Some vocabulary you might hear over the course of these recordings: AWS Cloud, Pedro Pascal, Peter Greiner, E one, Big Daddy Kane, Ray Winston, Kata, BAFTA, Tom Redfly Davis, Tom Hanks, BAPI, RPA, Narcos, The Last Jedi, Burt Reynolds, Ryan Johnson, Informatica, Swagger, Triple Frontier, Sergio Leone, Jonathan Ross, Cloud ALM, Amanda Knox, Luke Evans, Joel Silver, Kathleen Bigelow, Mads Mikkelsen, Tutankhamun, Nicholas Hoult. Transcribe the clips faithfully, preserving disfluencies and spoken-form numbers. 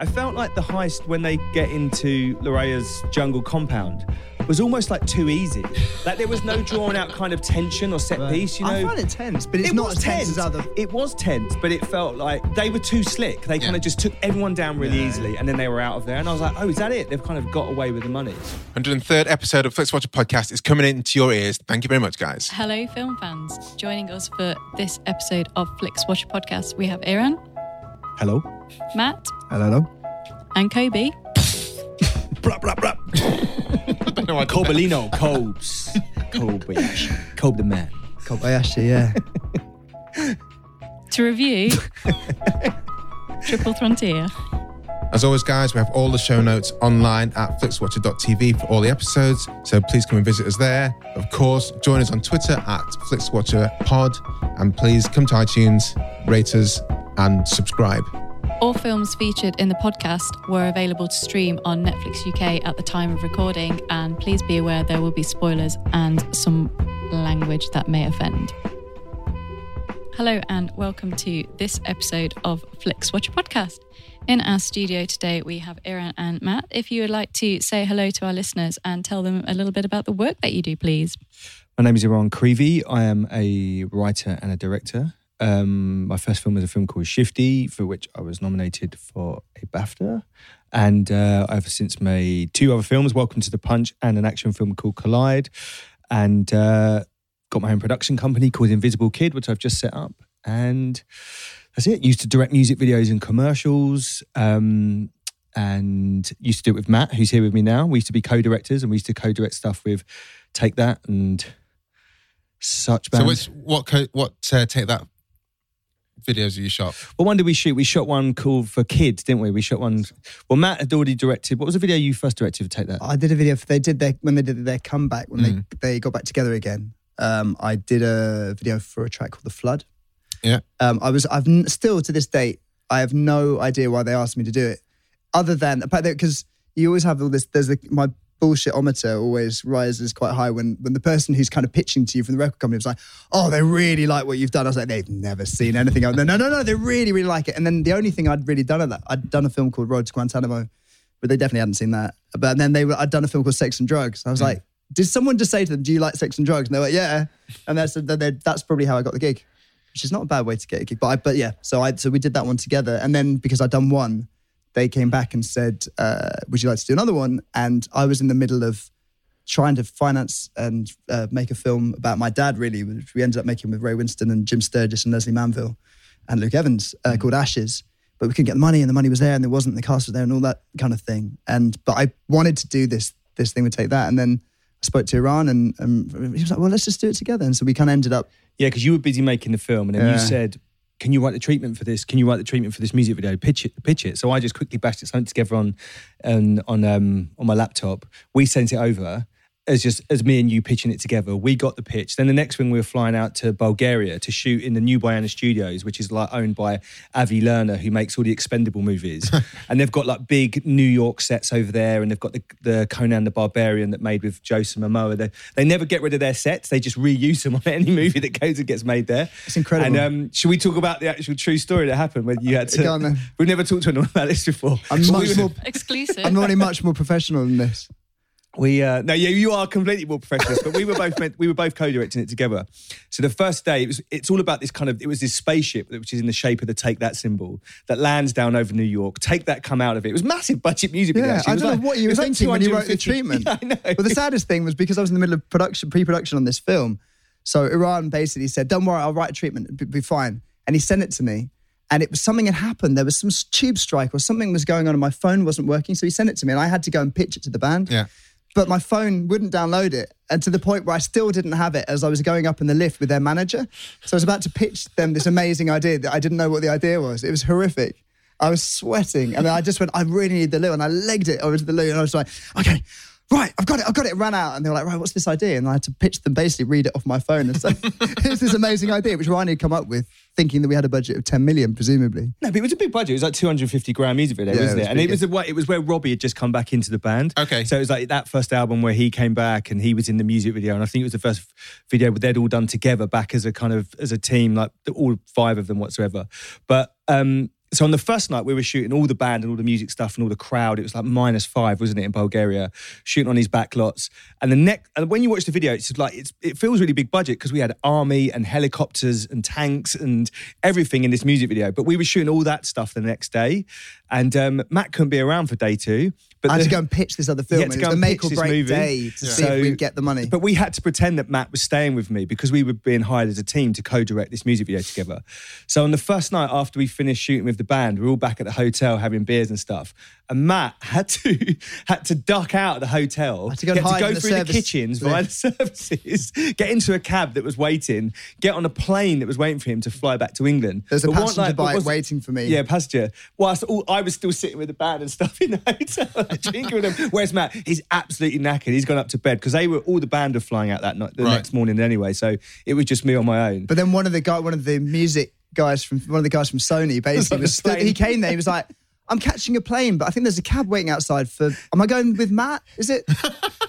I felt like the heist when they get into Lorea's jungle compound was almost like too easy. Like there was no drawn out kind of tension or set right. piece, you know. I found it tense, but it's it not as tense. tense as other. It was tense, but it felt like they were too slick. They yeah. kind of just took everyone down really yeah. easily, and then they were out of there. And I was like, oh, is that it? They've kind of got away with the money. one hundred third episode of Flix Watcher Podcast is coming into your ears. Thank you very much, guys. Hello, film fans. Joining us for this episode of Flix Watcher Podcast, we have Iran. Hello. Matt. Hello, hello. And Kobe. Blah, blah, blah. No, Kobalino, Cobes. Kobayashi. Kobe the man. Kobayashi, yeah. To review, Triple Frontier. As always, guys, we have all the show notes online at flix watcher dot t v for all the episodes, so please come and visit us there. Of course, join us on Twitter at flix watcher pod, and please come to iTunes, rate us, and subscribe. All films featured in the podcast were available to stream on Netflix U K at the time of recording, and please be aware there will be spoilers and some language that may offend. Hello and welcome to this episode of Flix Watcher Podcast. In our studio today we have Iran and Matt. If you would like to say hello to our listeners and tell them a little bit about the work that you do, please. My name is Iran Creevy. I am a writer and a director. Um, my first film was a film called Shifty, for which I was nominated for a BAFTA. And uh, I've since made two other films, Welcome to the Punch and an action film called Collide. And uh, got my own production company called Invisible Kid, which I've just set up. And that's it. Used to direct music videos and commercials. Um, and used to do it with Matt, who's here with me now. We used to be co-directors, and we used to co-direct stuff with Take That and such bands. So which, what, co- what uh, Take That videos that you shot? Well, one did we shoot? We shot one called for kids, didn't we? We shot one. Well, Matt had already directed. What was the video you first directed for Take That? I did a video. For, they did their when they did their comeback when mm. they they got back together again. Um, I did a video for a track called The Flood. Yeah. Um, I was. I've still to this date. I have no idea why they asked me to do it, other than because you always have all this. There's the, my bullshitometer always rises quite high when, when the person who's kind of pitching to you from the record company was like, oh, they really like what you've done. I was like, they've never seen anything else. No, no, no, they really, really like it. And then the only thing I'd really done at that, I'd done a film called Road to Guantanamo, but they definitely hadn't seen that. But and then they were, I'd done a film called Sex and Drugs. I was mm. like, did someone just say to them, do you like Sex and Drugs? And they were like, yeah. And that's that's probably how I got the gig, which is not a bad way to get a gig. But I, but yeah, so I so we did that one together. And then because I'd done one, they came back and said, uh, would you like to do another one? And I was in the middle of trying to finance and uh, make a film about my dad, really, which we ended up making with Ray Winston and Jim Sturgess and Leslie Manville and Luke Evans, uh, mm-hmm. called Ashes. But we couldn't get the money, and the money was there, and there wasn't, and the cast was there, and all that kind of thing. And But I wanted to do this this thing would Take That. And then I spoke to Iran, and, and he was like, well, let's just do it together. And so we kind of ended up... Yeah, because you were busy making the film, and then yeah. you said... can you write the treatment for this? Can you write the treatment for this music video? Pitch it, pitch it. So I just quickly bashed it something together on, on on um on my laptop. We sent it over as just as me and you pitching it together. We got the pitch. Then the next one we were flying out to Bulgaria to shoot in the New Biana Studios, which is like owned by Avi Lerner, who makes all the Expendable movies, and they've got like big New York sets over there, and they've got the, the Conan the Barbarian that made with Jason Momoa. They they never get rid of their sets; they just reuse them on any movie that goes and gets made there. It's incredible. And um, should we talk about the actual true story that happened when you had to? We've never talked to anyone about this before. I'm much more exclusive. I'm already much more professional than this. We uh, no, yeah, you are completely more professionals, but we were both meant, we were both co-directing it together. So the first day, it was it's all about this kind of it was this spaceship which is in the shape of the Take That symbol that lands down over New York. Take That come out of it. It was massive budget music yeah, production. I don't like, know what you were thinking like when you wrote the treatment. Yeah, I know. But the saddest thing was because I was in the middle of production, pre-production on this film. So Iran basically said, "Don't worry, I'll write a treatment. It'll be fine." And he sent it to me. And it was something had happened. There was some tube strike or something was going on, and my phone wasn't working. So he sent it to me, and I had to go and pitch it to the band. Yeah. But my phone wouldn't download it, and to the point where I still didn't have it as I was going up in the lift with their manager. So I was about to pitch them this amazing idea that I didn't know what the idea was. It was horrific. I was sweating, and I just went, I really need the loo, and I legged it over to the loo, and I was like, okay, right, I've got it, I've got it, it ran out. And they were like, right, what's this idea? And I had to pitch them, basically read it off my phone. And so here's this amazing idea, which Ryan had come up with, thinking that we had a budget of ten million, presumably. No, but it was a big budget. It was like two hundred fifty grand music video, yeah, wasn't it? Was it? And it was, the, it was where Robbie had just come back into the band. Okay. So it was like that first album where he came back and he was in the music video. And I think it was the first video they'd all done together back as a kind of, as a team, like all five of them whatsoever. But, um... So on the first night, we were shooting all the band and all the music stuff and all the crowd. It was like minus five, wasn't it, in Bulgaria, shooting on these back lots. And the next, and when you watch the video, it's like it's, it feels really big budget because we had army and helicopters and tanks and everything in this music video. But we were shooting all that stuff the next day, and um, Matt couldn't be around for day two. But I had the, to go and pitch this other film. It was the make or break day to yeah. see so, if we'd get the money. But we had to pretend that Matt was staying with me because we were being hired as a team to co-direct this music video together. So on the first night after we finished shooting with the band, we were all back at the hotel having beers and stuff. And Matt had to had to duck out of the hotel, had to go, get to go through the, the kitchens via the services, get into a cab that was waiting, get on a plane that was waiting for him to fly back to England. There's a but passenger like, bike waiting for me. Yeah, passenger. Whilst all, I was still sitting with the band and stuff in the hotel, like, drinking with them. Whereas Matt, he's absolutely knackered. He's gone up to bed because they were all the band were flying out that night, the right. next morning anyway. So it was just me on my own. But then one of the guy, one of the music guys from one of the guys from Sony, basically was still, he came there. He was like, I'm catching a plane, but I think there's a cab waiting outside for... Am I going with Matt? Is it?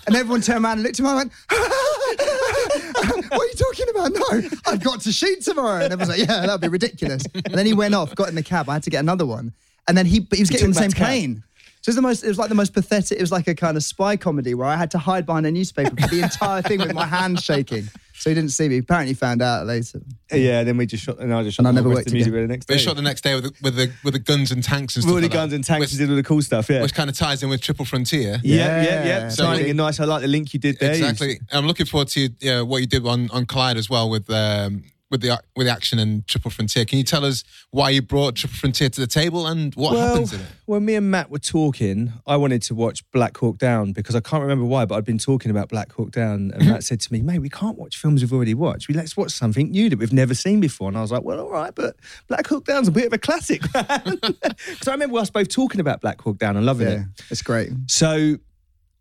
And everyone turned around and looked at him and I went, what are you talking about? No, I've got to shoot tomorrow. And everyone's like, yeah, that'd be ridiculous. And then he went off, got in the cab. I had to get another one. And then he, but he was getting on the same plane. So it was, the most, it was like the most pathetic... It was like a kind of spy comedy where I had to hide behind a newspaper for the entire thing with my hand shaking. So he didn't see me. Apparently, found out later. Yeah, then we just shot, and I just shot. And I never worked the music video the next day. They shot the next day with the, with the with the guns and tanks and stuff. With the like guns that. and tanks, which, and did all the cool stuff. Yeah, which kind of ties in with Triple Frontier. Yeah, yeah, yeah. yeah. So really nice. I like the link you did there. Exactly. I'm looking forward to yeah, what you did on, on Collide as well with um, with the with the action and Triple Frontier. Can you tell us why you brought Triple Frontier to the table and what well, happens in it? When me and Matt were talking, I wanted to watch Black Hawk Down because I can't remember why, but I'd been talking about Black Hawk Down, and Matt said to me, mate, we can't watch films we've already watched. We Let's watch something new that we've never seen before. And I was like, well, all right, but Black Hawk Down's a bit of a classic, man. Because I remember us both talking about Black Hawk Down and loving yeah, it. It's great. So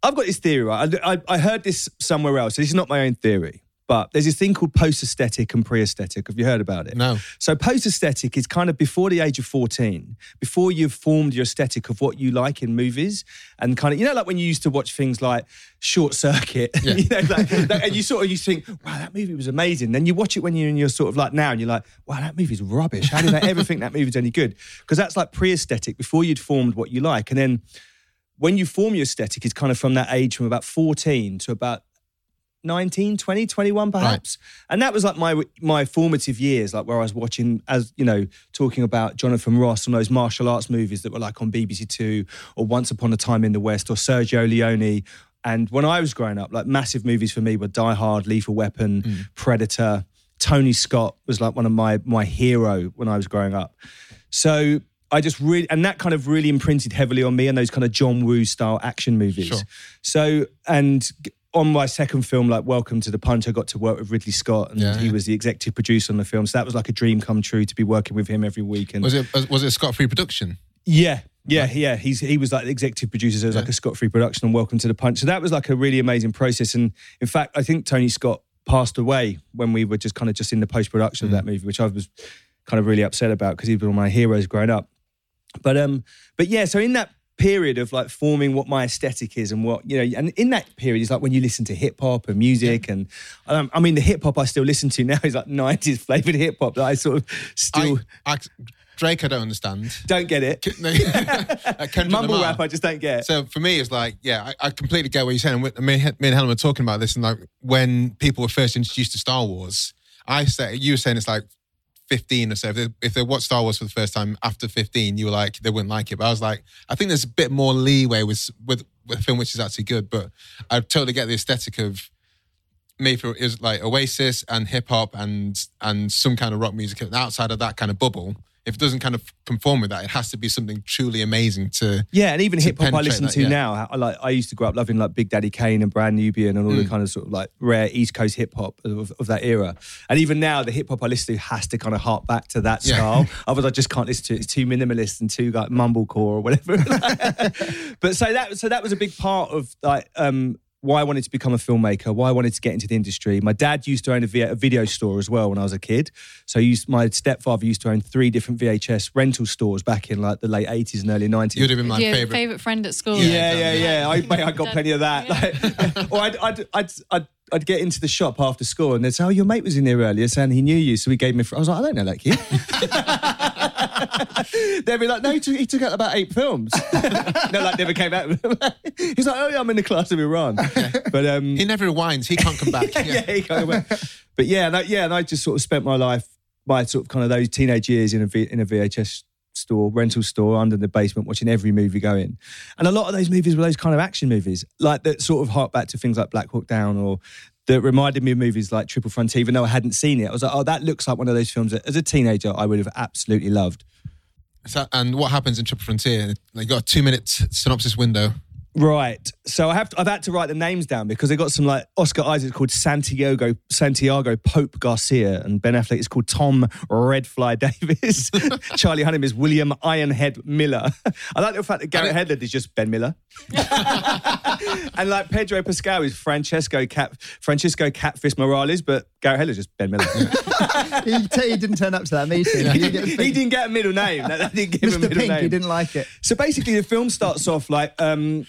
I've got this theory, right? I, I, I heard this somewhere else. So this is not my own theory. But there's this thing called post-aesthetic and pre-aesthetic. Have you heard about it? No. So post-aesthetic is kind of before the age of fourteen, before you've formed your aesthetic of what you like in movies, and kind of, you know, like when you used to watch things like Short Circuit, yeah. you know, like, like, and you sort of, you think, wow, that movie was amazing. Then you watch it when you're in your sort of like now, and you're like, wow, that movie's rubbish. How did I ever think that movie's any good? Because that's like pre-aesthetic, before you'd formed what you like. And then when you form your aesthetic, it's kind of from that age from about fourteen to about nineteen, twenty, twenty-one perhaps. Right. And that was like my my formative years, like where I was watching, as you know, talking about Jonathan Ross and those martial arts movies that were like on B B C Two or Once Upon a Time in the West or Sergio Leone. And when I was growing up, like massive movies for me were Die Hard, Lethal Weapon, mm. Predator. Tony Scott was like one of my my hero when I was growing up. So I just really, and that kind of really imprinted heavily on me and those kind of John Woo style action movies. Sure. So, and on my second film, like Welcome to the Punch, I got to work with Ridley Scott, and yeah, he yeah. was the executive producer on the film. So that was like a dream come true to be working with him every week. And was it was it a Scott Free production? Yeah, yeah, right. yeah. He's he was like the executive producer, so it was yeah. like a Scott Free production on Welcome to the Punch. So that was like a really amazing process. And in fact, I think Tony Scott passed away when we were just kind of just in the post production mm. of that movie, which I was kind of really upset about because he was one of my heroes growing up. But um, but yeah, so in that period of like forming what my aesthetic is and what, you know, and in that period is like when you listen to hip hop and music and um, I mean the hip hop I still listen to now is like nineties flavoured hip hop that I sort of still... I, I, Drake, I don't understand. Don't get it. Mumble rap, I just don't get. So for me, it's like, yeah, I, I completely get what you're saying. And me, me and Helen were talking about this, and like when people were first introduced to Star Wars, I said, you were saying it's like fifteen or so. If they, if they watched Star Wars for the first time after fifteen, you were like, they wouldn't like it. But I was like, I think there's a bit more leeway with with, with a film which is actually good. But I totally get the aesthetic of. Me for it was like Oasis and hip hop and and some kind of rock music. And outside of that kind of bubble, if it doesn't kind of conform with that, it has to be something truly amazing to yeah. And even hip hop I listen that, to yeah. now, I like I used to grow up loving like Big Daddy Kane and Brand Nubian and all mm. the kind of sort of like rare East Coast hip hop of, of that era. And even now, the hip hop I listen to has to kind of hark back to that yeah. style. Otherwise, I just can't listen to it. It's too minimalist and too like mumblecore or whatever. But so that so that was a big part of like. Um, why I wanted to become a filmmaker, why I wanted to get into the industry. My dad used to own a video store as well when I was a kid. So he used, my stepfather used to own three different V H S rental stores back in like the late eighties and early nineties. You'd have been my yeah, favourite. favourite friend at school. Yeah, yeah, yeah. yeah. I, mate, I got plenty of that. Yeah. Like, or I'd, I'd, I'd, I'd, I'd get into the shop after school and they'd say, oh, your mate was in here earlier saying he knew you. So he gave me... Fr-. I was like, I don't know that kid. They'd be like, no, he took, he took out about eight films. No, like never came out. He's like, oh yeah, I'm in the class of Iran. Yeah. But um, he never rewinds. He can't come back. Yeah, yeah he can't come back. But yeah, and I, yeah, and I just sort of spent my life, my sort of kind of those teenage years in a v, in a V H S store, rental store, under the basement, watching every movie going. And a lot of those movies were those kind of action movies, like that sort of hark back to things like Black Hawk Down or. That reminded me of movies like Triple Frontier, even though I hadn't seen it. I was like, oh, that looks like one of those films that as a teenager I would have absolutely loved. So, and what happens in Triple Frontier? They got a two-minute synopsis window. Right. So I have to, I've had to write the names down because they got some like Oscar Isaac called Santiago Santiago Pope Garcia and Ben Affleck is called Tom Redfly Davis. Charlie Hunnam is William Ironhead Miller. I like the fact that Garrett Hedlund is just Ben Miller. And like Pedro Pascal is Francesco Cat Francisco Catfish Morales, but Garrett Hedlund is just Ben Miller. he, t- he didn't turn up to that meeting. He didn't get, he didn't get a middle name. That, that didn't give Mister him a middle Pink, name. He didn't like it. So basically the film starts off like... Um,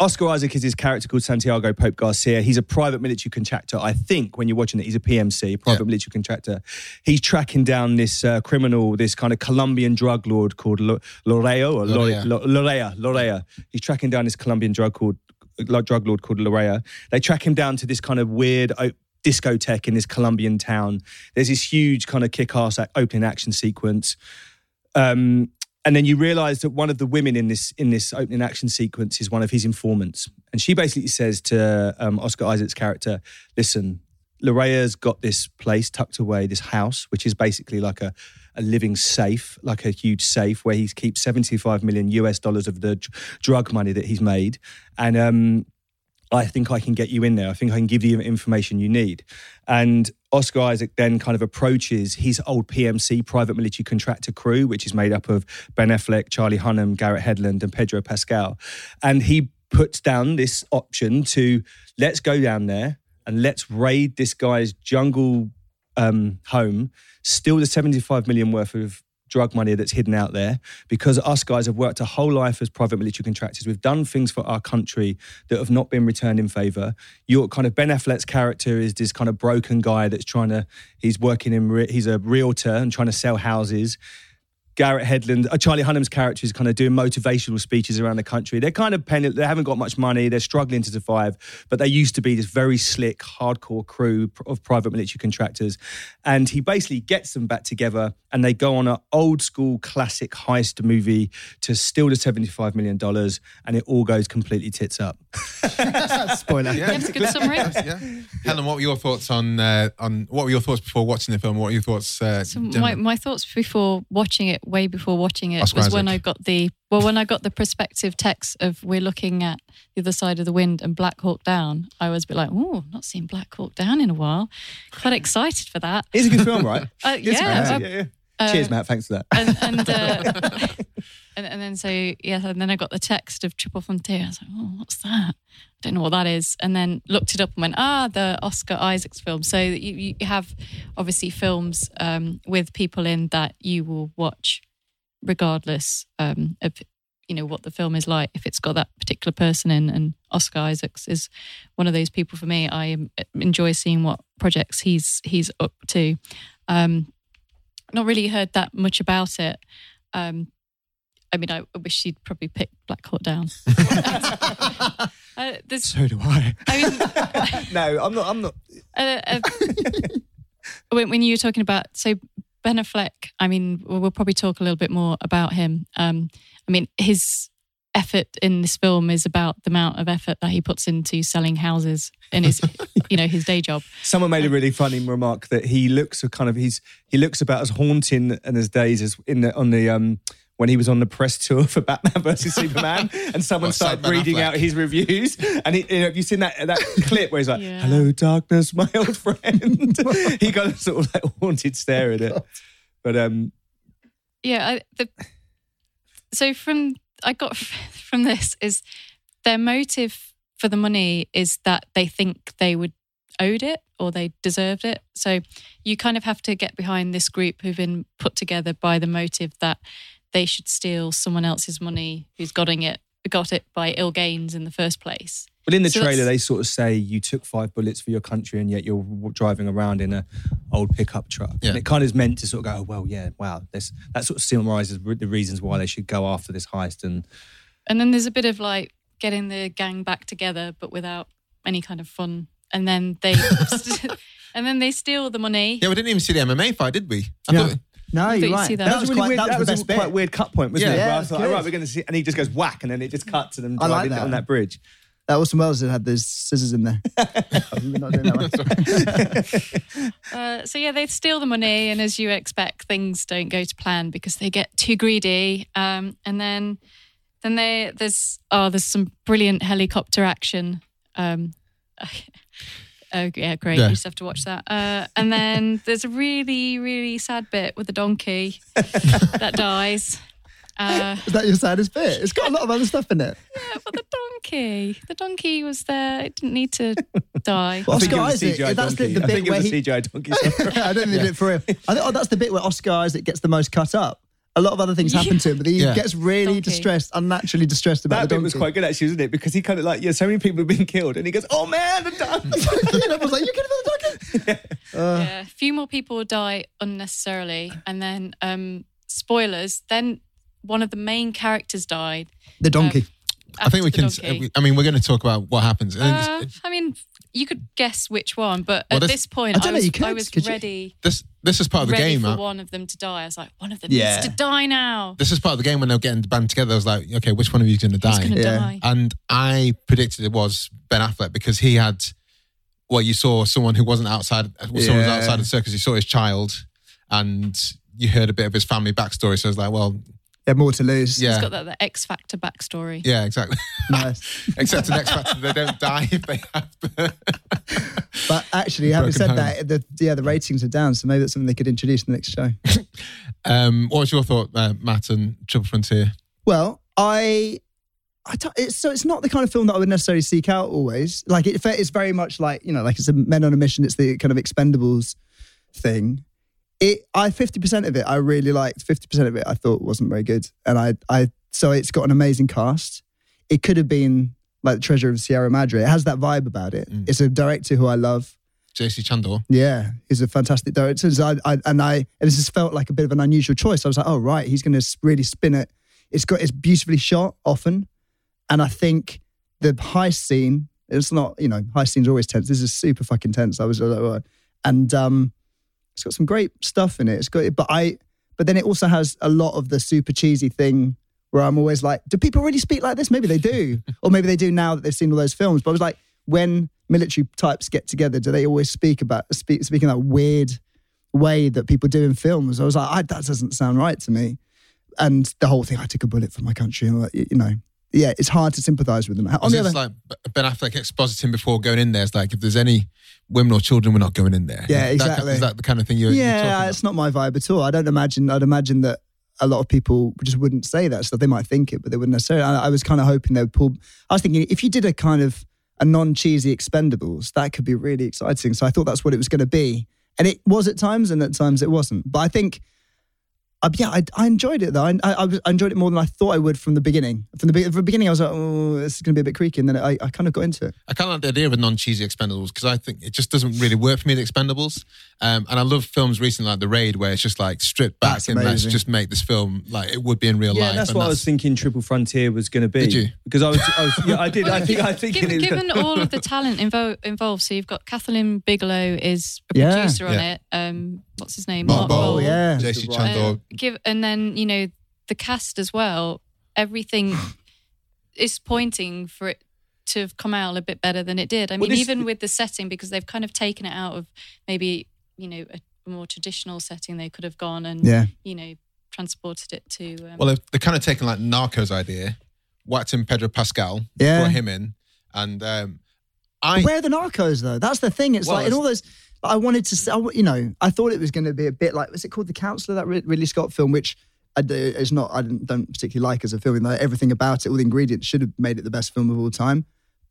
Oscar Isaac is his character called Santiago Pope Garcia. He's a private military contractor. I think when you're watching it, he's a P M C, private yeah. military contractor. He's tracking down this uh, criminal, this kind of Colombian drug lord called L- Loreo or Lorea. L- Lorea, Lorea. He's tracking down this Colombian drug called drug lord called Lorea. They track him down to this kind of weird o- discotheque in this Colombian town. There's this huge kind of kick-ass opening action sequence. Um... And then you realise that one of the women in this in this opening action sequence is one of his informants. And she basically says to um, Oscar Isaac's character, listen, Lorea's got this place tucked away, this house, which is basically like a, a living safe, like a huge safe where he keeps seventy-five million US dollars of the d- drug money that he's made. And um, I think I can get you in there. I think I can give you the information you need. And Oscar Isaac then kind of approaches his old P M C, private military contractor crew, which is made up of Ben Affleck, Charlie Hunnam, Garrett Hedlund and Pedro Pascal. And he puts down this option to let's go down there and let's raid this guy's jungle um, home, steal the seventy-five million worth of drug money that's hidden out there, because us guys have worked a whole life as private military contractors. We've done things for our country that have not been returned in favour. Your kind of Ben Affleck's character is this kind of broken guy that's trying to, he's working in, re, he's a realtor and trying to sell houses. Garrett Hedlund, uh, Charlie Hunnam's character is kind of doing motivational speeches around the country. They're kind of penniless, they haven't got much money, they're struggling to survive, but they used to be this very slick, hardcore crew of private military contractors. And he basically gets them back together and they go on an old school classic heist movie to steal the seventy-five million dollars and it all goes completely tits up. Spoiler. Yeah. That's a good summary. Yeah. Helen, what were your thoughts on, uh, on, what were your thoughts before watching the film? What were your thoughts? Uh, so my, my thoughts before watching it way before watching it Oscar was Isaac. when I got the well when I got the prospective text of we're looking at The Other Side of the Wind and Black Hawk Down. I was a bit like, oh, not seen Black Hawk Down in a while. Quite excited for that. It's a good film, right? Uh, yeah. Uh, yeah, yeah. Uh, Cheers, Matt. Thanks for that. And and, uh, and and then so yeah, and then I got the text of Triple Frontier. I was like, oh, what's that? I don't know what that is. And then looked it up and went, ah, the Oscar Isaac's film. So you, you have obviously films um, with people in that you will watch regardless um, of, you know, what the film is like, if it's got that particular person in. And Oscar Isaacs is one of those people for me. I enjoy seeing what projects he's he's up to. Um, not really heard that much about it. Um, I mean, I wish she'd probably picked Black Hawk Down. uh, so do I. I mean, no, I'm not. I'm not. Uh, uh, when, when you were talking about, so Ben Affleck, I mean, we'll probably talk a little bit more about him. Um, I mean, his effort in this film is about the amount of effort that he puts into selling houses in his, you know, his day job. Someone made a really funny remark that he looks a kind of he's he looks about as haunting in his days as in the, on the um. when he was on the press tour for Batman versus Superman, and someone well, started Ben reading Affleck. out his reviews. And he, you know, have you seen that that clip where he's like, yeah. "Hello, darkness, my old friend." He got a sort of like haunted stare at it. But um, yeah. I, the, so from I got from this is their motive for the money is that they think they would owed it or they deserved it. So you kind of have to get behind this group who've been put together by the motive that they should steal someone else's money who's gotten it, got it by ill gains in the first place. But in the so trailer, they sort of say you took five bullets for your country and yet you're driving around in an old pickup truck. Yeah. And it kind of is meant to sort of go, oh, well, yeah, wow. This, that sort of summarises the reasons why they should go after this heist. And and then there's a bit of like getting the gang back together but without any kind of fun. And then they and then they steal the money. Yeah, we didn't even see the M M A fight, did we? I yeah. thought... No, you're right. You that. That, that was, really quite, weird, that that was, was a bit. quite weird cut point, wasn't yeah, it? Yeah, I was like, all right, we're going to see... And he just goes whack, and then it just cuts and then driving like that. on that bridge. That Orson Welles had those scissors in there. We're not doing that one. uh, so, yeah, they steal the money, and as you expect, things don't go to plan because they get too greedy. Um, and then then they, there's oh, there's some brilliant helicopter action. Um, Oh, yeah, great. Yeah. You just have to watch that. Uh, and then there's a really, really sad bit with the donkey that dies. Uh, Is that your saddest bit? It's got a lot of other stuff in it. Yeah, but the donkey. The donkey was there. It didn't need to die. Well, Oscar Isaac. I think it was a C G I donkey. I don't need yeah. it for him. I think oh, that's the bit where Oscar Isaac gets the most cut up. A lot of other things happen yeah. to him, but he yeah. gets really donkey. distressed, unnaturally distressed about that the donkey. That bit was quite good, actually, wasn't it? Because he kind of like, yeah, so many people have been killed, and he goes, oh, man, the donkey. And I was like, you killed the donkey? Yeah. Uh, yeah, a few more people die unnecessarily, and then, um, spoilers, then one of the main characters died. The donkey. Um, I think we can, donkey. I mean, we're going to talk about what happens. Uh, I mean... You could guess which one, but well, at this, this point, I, I was, know, could, I was ready. This this is part of the game. For one of them to die, I was like, one of them yeah. needs to die now. This is part of the game when they were getting the band together. I was like, okay, which one of you is going to die? Yeah. die? And I predicted it was Ben Affleck because he had. Well, you saw someone who wasn't outside. Well, yeah. Someone was outside of the circus. You saw his child, and you heard a bit of his family backstory. So I was like, well. They have more to lose. Yeah. He's got that, that X Factor backstory. Yeah, exactly. Nice. Except in X Factor, they don't die if they have. But actually, having said home. that, the, yeah, the ratings are down, so maybe that's something they could introduce in the next show. um, what's your thought, uh, Matt, on Triple Frontier? Well, I... I it's, so it's not the kind of film that I would necessarily seek out always. Like, it, it's very much like, you know, like it's a men on a mission, it's the kind of Expendables thing. It, I fifty percent of it I really liked, fifty percent of it I thought wasn't very good. And I, I, so it's got an amazing cast. It could have been like The Treasure of Sierra Madre. It has that vibe about it. Mm. It's a director who I love. J C Chandor. Yeah, he's a fantastic director. So I, I, and I, this has felt like a bit of an unusual choice. I was like, oh right, he's going to really spin it. It's got, it's beautifully shot often. And I think the heist scene, it's not, you know, heist scene's always tense. This is super fucking tense. I was like, oh. and um, It's got some great stuff in it. It's got, but I, but then it also has a lot of the super cheesy thing where I'm always like, do people really speak like this? Maybe they do, or maybe they do now that they've seen all those films. But I was like, when military types get together, do they always speak about speak speaking that weird way that people do in films? I was like, I, that doesn't sound right to me. And the whole thing, I took a bullet for my country, and like, you know. Yeah, it's hard to sympathise with them. On the other, it's like Ben Affleck expositing before going in there. It's like, if there's any women or children, we're not going in there. Yeah, exactly. That, is that the kind of thing you're, yeah, you're talking about? Yeah, it's not my vibe at all. I don't imagine, I'd imagine that a lot of people just wouldn't say that stuff. They might think it, but they wouldn't necessarily. I, I was kind of hoping they would pull, I was thinking if you did a kind of a non-cheesy Expendables, that could be really exciting. So I thought that's what it was going to be. And it was at times, and at times it wasn't. But I think Uh, yeah, I, I enjoyed it though. I, I, I enjoyed it more than I thought I would from the beginning. From the, be- from the beginning, I was like, oh, this is going to be a bit creaky. And then I, I kind of got into it. I kind of like the idea of a non-cheesy Expendables because I think it just doesn't really work for me, the Expendables. Um, and I love films recently like The Raid where it's just like stripped back that's and amazing. Let's just make this film like it would be in real yeah, life. Yeah, that's and what that's... I was thinking Triple Frontier was going to be. Did you? Because I was, I was yeah, I did. I think, I think given, it is... given all of the talent invo- involved, so you've got Kathleen Bigelow is a yeah. producer on yeah. it. Um, what's his name? Mark Boal, yeah. J C Chandor. Um, give and then you know the cast as well. Everything is pointing for it to have come out a bit better than it did. I well, mean, this, even with the setting, because they've kind of taken it out of maybe you know a more traditional setting. They could have gone and yeah. you know transported it to. Um, well, they've kind of taken like Narcos' idea, whacked in Pedro Pascal, yeah. brought him in, and um, I. But where are the Narcos though? That's the thing. It's well, like in all those. I wanted to, you know, I thought it was going to be a bit like, was it called The Counselor, that Ridley Scott film, which I do, it's not, I don't particularly like as a film. Like everything about it, all the ingredients should have made it the best film of all time.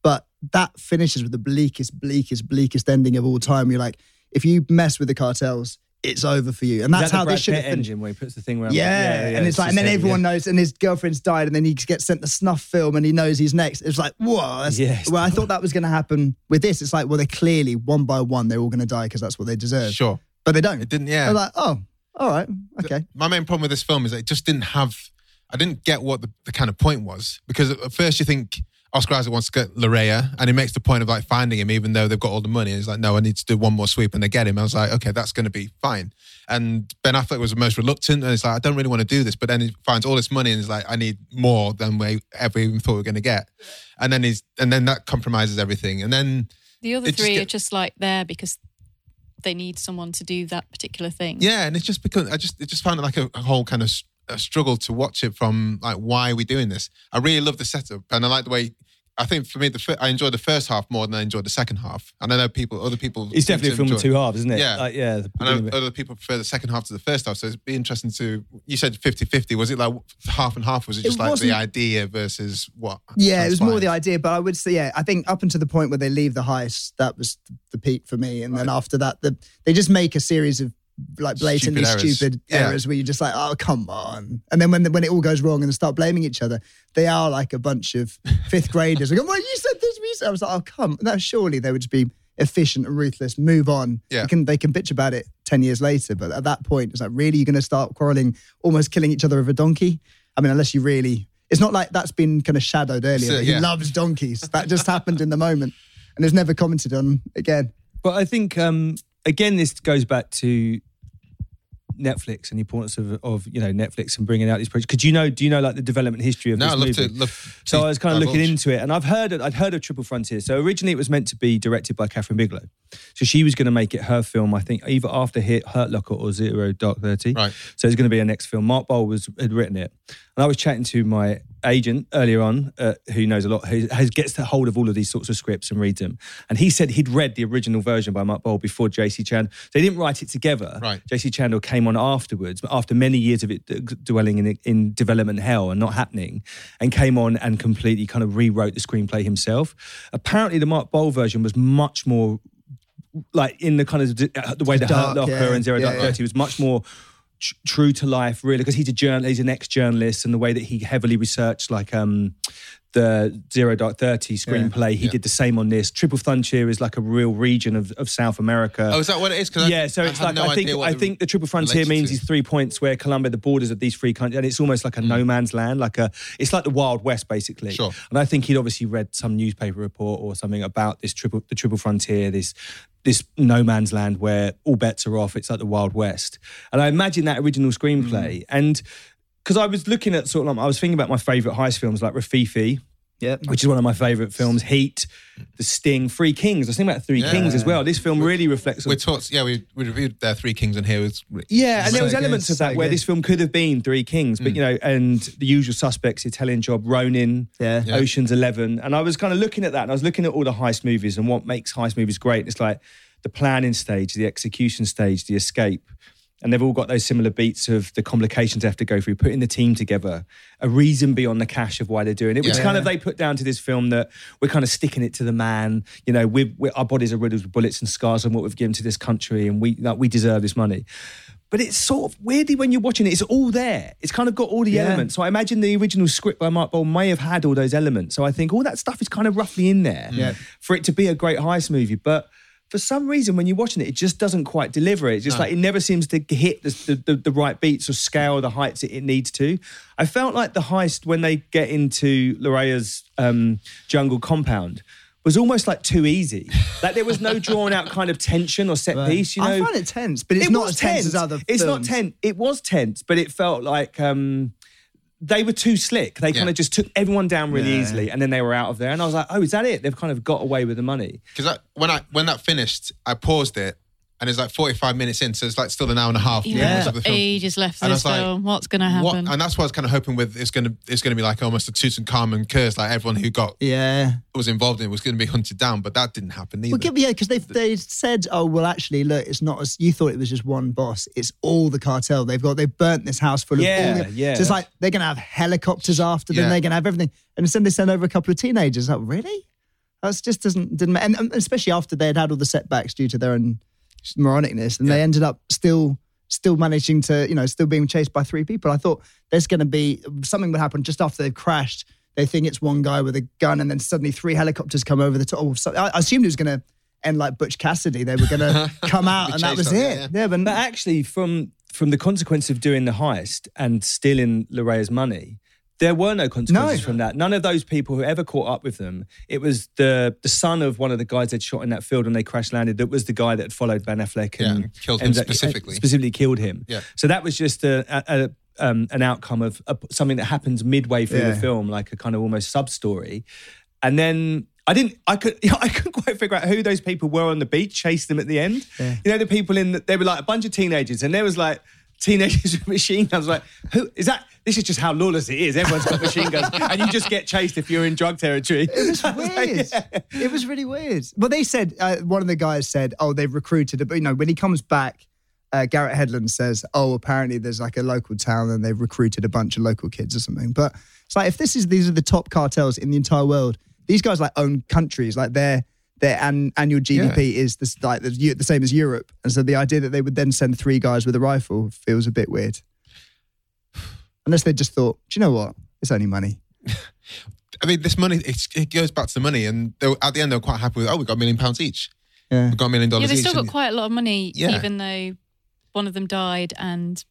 But that finishes with the bleakest, bleakest, bleakest ending of all time. You're like, if you mess with the cartels, it's over for you. And that's that how they should have been. Engine where he puts the thing around. Yeah. Like, yeah, yeah and it's, it's like, and then everyone yeah. knows, and his girlfriend's died, and then he gets sent the snuff film and he knows he's next. It's like, whoa. That's, yes. Well, I thought that was going to happen with this. It's like, well, they're clearly one by one, they're all going to die because that's what they deserve. Sure. But they don't. It didn't, yeah. They're like, oh, all right. Okay. The, my main problem with this film is that it just didn't have, I didn't get what the, the kind of point was. Because at first you think, Oscar Isaac wants to get Larea and he makes the point of like finding him even though they've got all the money. He's like, no, I need to do one more sweep and they get him. I was like, okay, that's going to be fine. And Ben Affleck was the most reluctant and he's like, I don't really want to do this. But then he finds all this money and he's like, I need more than we ever even thought we were going to get. And then he's, and then that compromises everything. And then the other three just get, are just like there because they need someone to do that particular thing. Yeah. And it's just because I just, it just found like a, a whole kind of I struggled to watch it from like, why are we doing this? I really love the setup and I like the way, I think for me, the f- I enjoyed the first half more than I enjoyed the second half. And I know people, other people... It's definitely a film with two halves, isn't it? Yeah. Like, yeah the and other people prefer the second half to the first half, so it'd be interesting to... You said fifty-fifty. Was it like half and half? Was it just it like the idea versus what? Yeah, it was more the idea, but I would say, yeah, I think up until the point where they leave the heist, that was the peak for me. And right. then after that, the, they just make a series of like blatantly stupid errors, stupid errors yeah. where you're just like, oh, come on. And then when the, when it all goes wrong and they start blaming each other, they are like a bunch of fifth graders. Like, well, you said this, we said. I was like, oh, come. No, surely they would just be efficient and ruthless, move on. Yeah. They can, they can bitch about it ten years later. But at that point, it's like, really, you're going to start quarreling, almost killing each other over a donkey? I mean, unless you really... It's not like that's been kind of shadowed earlier. So, yeah. He loves donkeys. That just happened in the moment. And it's never commented on again. But I think, um, again, this goes back to... Netflix and the importance of, of you know Netflix and bringing out these projects. Could you know? Do you know like the development history of no, this love movie? To, love so I was kind of divulge. looking into it, and I've heard I'd heard of Triple Frontier. So originally it was meant to be directed by Kathleen Bigelow, so she was going to make it her film. I think either after Hit, Hurt Locker or Zero Dark Thirty. Right. So it's going to be her next film. Mark Boal was had written it, and I was chatting to my agent earlier on, uh, who knows a lot, who has, gets the hold of all of these sorts of scripts and reads them. And he said he'd read the original version by Mark Boal before J C Chandor. So they didn't write it together. Right. J C Chandor came on afterwards, but after many years of it dwelling in in development hell and not happening, and came on and completely kind of rewrote the screenplay himself. Apparently the Mark Boal version was much more like in the kind of the way that Hurt Locker yeah. and Zero Dark yeah, Thirty yeah. was much more tr- true to life, really, because he's a journal, he's an ex-journalist, and the way that he heavily researched like um the Zero Dark Thirty screenplay, yeah, he yeah. did the same on this. Triple Frontier is like a real region of, of South America. Oh, is that what it is? Yeah, I, so it's I like, no I think I think the Triple Frontier means these three points where Colombia, the borders of these three countries, and it's almost like a mm. no man's land, like a, it's like the Wild West, basically. Sure. And I think he'd obviously read some newspaper report or something about this triple, the Triple Frontier, this, this no man's land where all bets are off, it's like the Wild West. And I imagine that original screenplay. Mm. And because I was looking at sort of like, I was thinking about my favourite heist films like Rafifi, yep. which is one of my favourite films, Heat, The Sting, Three Kings. I was thinking about Three yeah. Kings as well. This film we, really reflects... We on, taught, yeah, we, we reviewed uh, Three Kings and here was... Yeah, and there was elements of that where this film could have been Three Kings, but mm. you know, and The Usual Suspects, Italian Job, Ronin, yeah. yeah. Ocean's Eleven. And I was kind of looking at that and I was looking at all the heist movies and what makes heist movies great. And it's like the planning stage, the execution stage, the escape... And they've all got those similar beats of the complications they have to go through, putting the team together, a reason beyond the cash of why they're doing it, which yeah. kind of they put down to this film that we're kind of sticking it to the man. You know, we're, we're, our bodies are riddled with bullets and scars on what we've given to this country and we like, we deserve this money. But it's sort of weirdly when you're watching it, it's all there. It's kind of got all the yeah. elements. So I imagine the original script by Mark Boal may have had all those elements. So I think all that stuff is kind of roughly in there yeah. for it to be a great heist movie. But for some reason, when you're watching it, it just doesn't quite deliver it. It's just no. like it never seems to hit the, the, the right beats or scale the heights it, it needs to. I felt like the heist when they get into Lorea's um, jungle compound was almost like too easy. Like there was no drawn out kind of tension or set right. piece, you know. I found it tense, but it's it not as tense as other It's films. not tense. It was tense, but it felt like um, they were too slick. They yeah. kind of just took everyone down really yeah. easily and then they were out of there. And I was like, oh, is that it? They've kind of got away with the money. Because when I when that finished, I paused it and it's like forty-five minutes in, so it's like still an hour and a half. Yeah, yeah. ages left for this film. Like, what's going to happen? What? And that's what I was kind of hoping with, it's going to it's going to be like almost a Tutankhamun curse, like everyone who got yeah was involved in it was going to be hunted down, but that didn't happen either. Well, yeah, because they they said, oh, well, actually, look, it's not, as you thought it was just one boss. It's all the cartel. They've got, they've burnt this house full of yeah, all the, yeah. So it's like, they're going to have helicopters after them. Yeah. They're going to have everything. And instead they send over a couple of teenagers. Like, really? That just doesn't, didn't and, and especially after they had had all the setbacks due to their own moronicness, and yeah. they ended up still still managing to, you know, still being chased by three people. I thought there's going to be something would happen just after they've crashed. They think it's one guy with a gun, and then suddenly three helicopters come over the top. Oh, so, I, I assumed it was going to end like Butch Cassidy. They were going to come out, and that was it. Yeah, yeah but, but actually, from from the consequence of doing the heist and stealing Lorea's money, there were no consequences no. from that. None of those people who ever caught up with them, it was the the son of one of the guys they'd shot in that field when they crash landed that was the guy that had followed Ben Affleck and yeah, killed him specifically. Specifically killed him. Yeah. So that was just a, a, um, an outcome of a, something that happens midway through yeah. the film, like a kind of almost sub-story. And then I didn't, I could, I couldn't quite figure out who those people were on the beach, chased them at the end. Yeah. You know, the people in, the, they were like a bunch of teenagers and there was like, teenagers with machine guns, like, who is that? This is just how lawless it is. Everyone's got machine guns, and you just get chased if you're in drug territory. It was weird. Like, yeah. It was really weird. But they said, uh, one of the guys said, oh, they've recruited, but you know, when he comes back, uh, Garrett Hedlund says, oh, apparently there's like a local town and they've recruited a bunch of local kids or something. But it's like, if this is, these are the top cartels in the entire world, these guys like own countries, like they're, their an, annual G D P yeah. is this, like the, the same as Europe. And so the idea that they would then send three guys with a rifle feels a bit weird. Unless they just thought, do you know what? It's only money. I mean, this money, it's, it goes back to the money. And they were, at the end, they were quite happy with, oh, we got a million pounds each. Yeah. We got a million dollars each. Yeah, they still got quite a lot of money, yeah. even though one of them died and...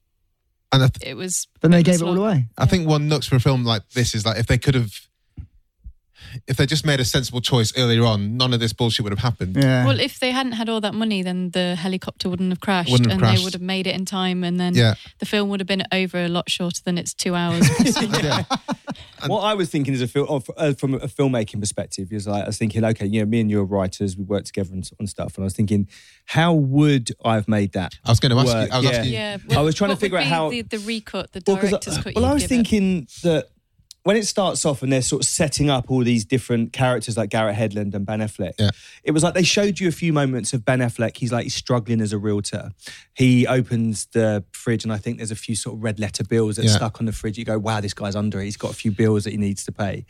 and I th- it was... Then they gave it all away. I yeah. think one nooks for a film like this is like, if they could have... if they just made a sensible choice earlier on, none of this bullshit would have happened. Yeah. Well, if they hadn't had all that money, then the helicopter wouldn't have crashed wouldn't have and crashed. They would have made it in time and then yeah. the film would have been over a lot shorter than it's two hours. yeah. What I was thinking is a fil- uh, from a filmmaking perspective is like, I was thinking, okay, you know, me and you are writers, we work together on, on stuff, and I was thinking, how would I have made that I was going to ask work? you. I was, yeah. asking you. Yeah. Well, I was trying to figure out how... The, the recut, the director's well, cut Well, I was thinking it. that when it starts off and they're sort of setting up all these different characters like Garrett Hedlund and Ben Affleck, yeah. it was like they showed you a few moments of Ben Affleck. He's like, he's struggling as a realtor. He opens the fridge and I think there's a few sort of red letter bills that yeah. are stuck on the fridge. You go, wow, this guy's under it. He's got a few bills that he needs to pay.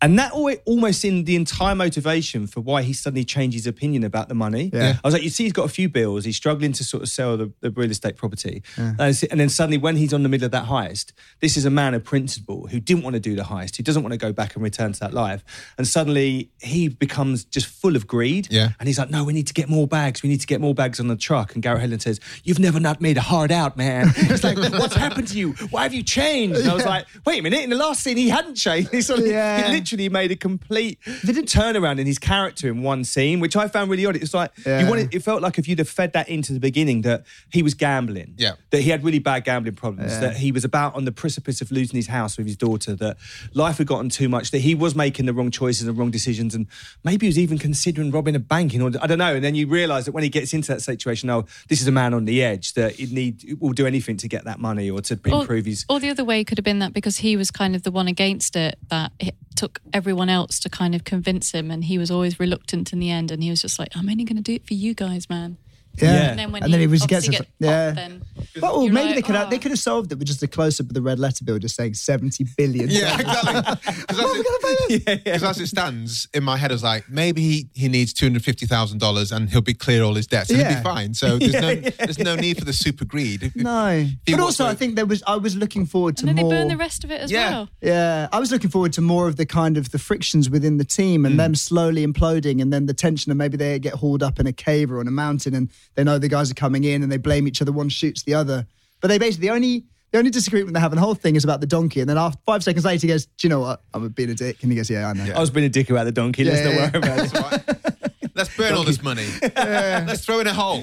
And that almost in the entire motivation for why he suddenly changed his opinion about the money. Yeah. I was like, you see, he's got a few bills. He's struggling to sort of sell the, the real estate property. Yeah. And then suddenly when he's on the middle of that heist, this is a man of principle who didn't want to do the heist, who doesn't want to go back and return to that life. And suddenly he becomes just full of greed. Yeah. And he's like, no, we need to get more bags. We need to get more bags on the truck. And Garrett Hedlund says, you've never not made a hard out, man. It's like, what's happened to you? Why have you changed? And I was like, wait a minute. In the last scene, he hadn't changed. He sort of, yeah. he literally made a complete turnaround in his character in one scene, which I found really odd. It's like yeah. you wanted, it felt like if you'd have fed that into the beginning that he was gambling, yeah. that he had really bad gambling problems, yeah. that he was about on the precipice of losing his house with his daughter, that life had gotten too much, that he was making the wrong choices and wrong decisions, and maybe he was even considering robbing a bank in order, I don't know. And then you realise that when he gets into that situation, oh, this is a man on the edge that he'd need, will do anything to get that money or to improve or, his. Or the other way could have been that because he was kind of the one against it, that it took everyone else to kind of convince him, and he was always reluctant in the end, and he was just like, I'm only going to do it for you guys, man. Yeah. And then when and he, then he was gets, get yeah. Then Oh, maybe like, they could oh. have, they could have solved it with just a close up of the red letter bill just saying seventy billion. Yeah, exactly. Because oh, as, yeah, yeah. as it stands in my head, I was like, maybe he, he needs two hundred fifty thousand dollars and he'll be clear all his debts and yeah. he'll be fine. So there's yeah, no yeah, there's yeah. no need for the super greed. If, no, if but also to... I think there was I was looking forward to more. And then more... they burn the rest of it as yeah. well. Yeah, I was looking forward to more of the kind of the frictions within the team and mm. them slowly imploding, and then the tension, and maybe they get hauled up in a cave or on a mountain, and they know the guys are coming in, and they blame each other. One shoots the other, but they basically the only the only disagreement they have in the whole thing is about the donkey. And then after five seconds later, he goes, "Do you know what? I'm being a dick." And he goes, "Yeah, I know. Yeah. I was being a dick about the donkey. Yeah, let's yeah, not worry yeah. about it. Right. Let's burn donkey. all this money. Yeah. Let's throw in a hole."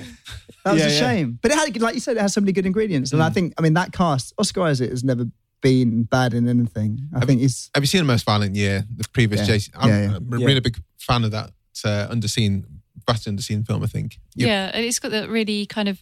That was yeah, a shame, yeah. but it had, like you said, it has so many good ingredients. And mm. I think, I mean, that cast, Oscar Isaac has never been bad in anything. I have think he's. Have you seen The Most Violent Year? The previous yeah. J C. I'm yeah, yeah. a really yeah. big fan of that uh, underseen, vastly underseen film. I think. Yep. Yeah, it's got that really kind of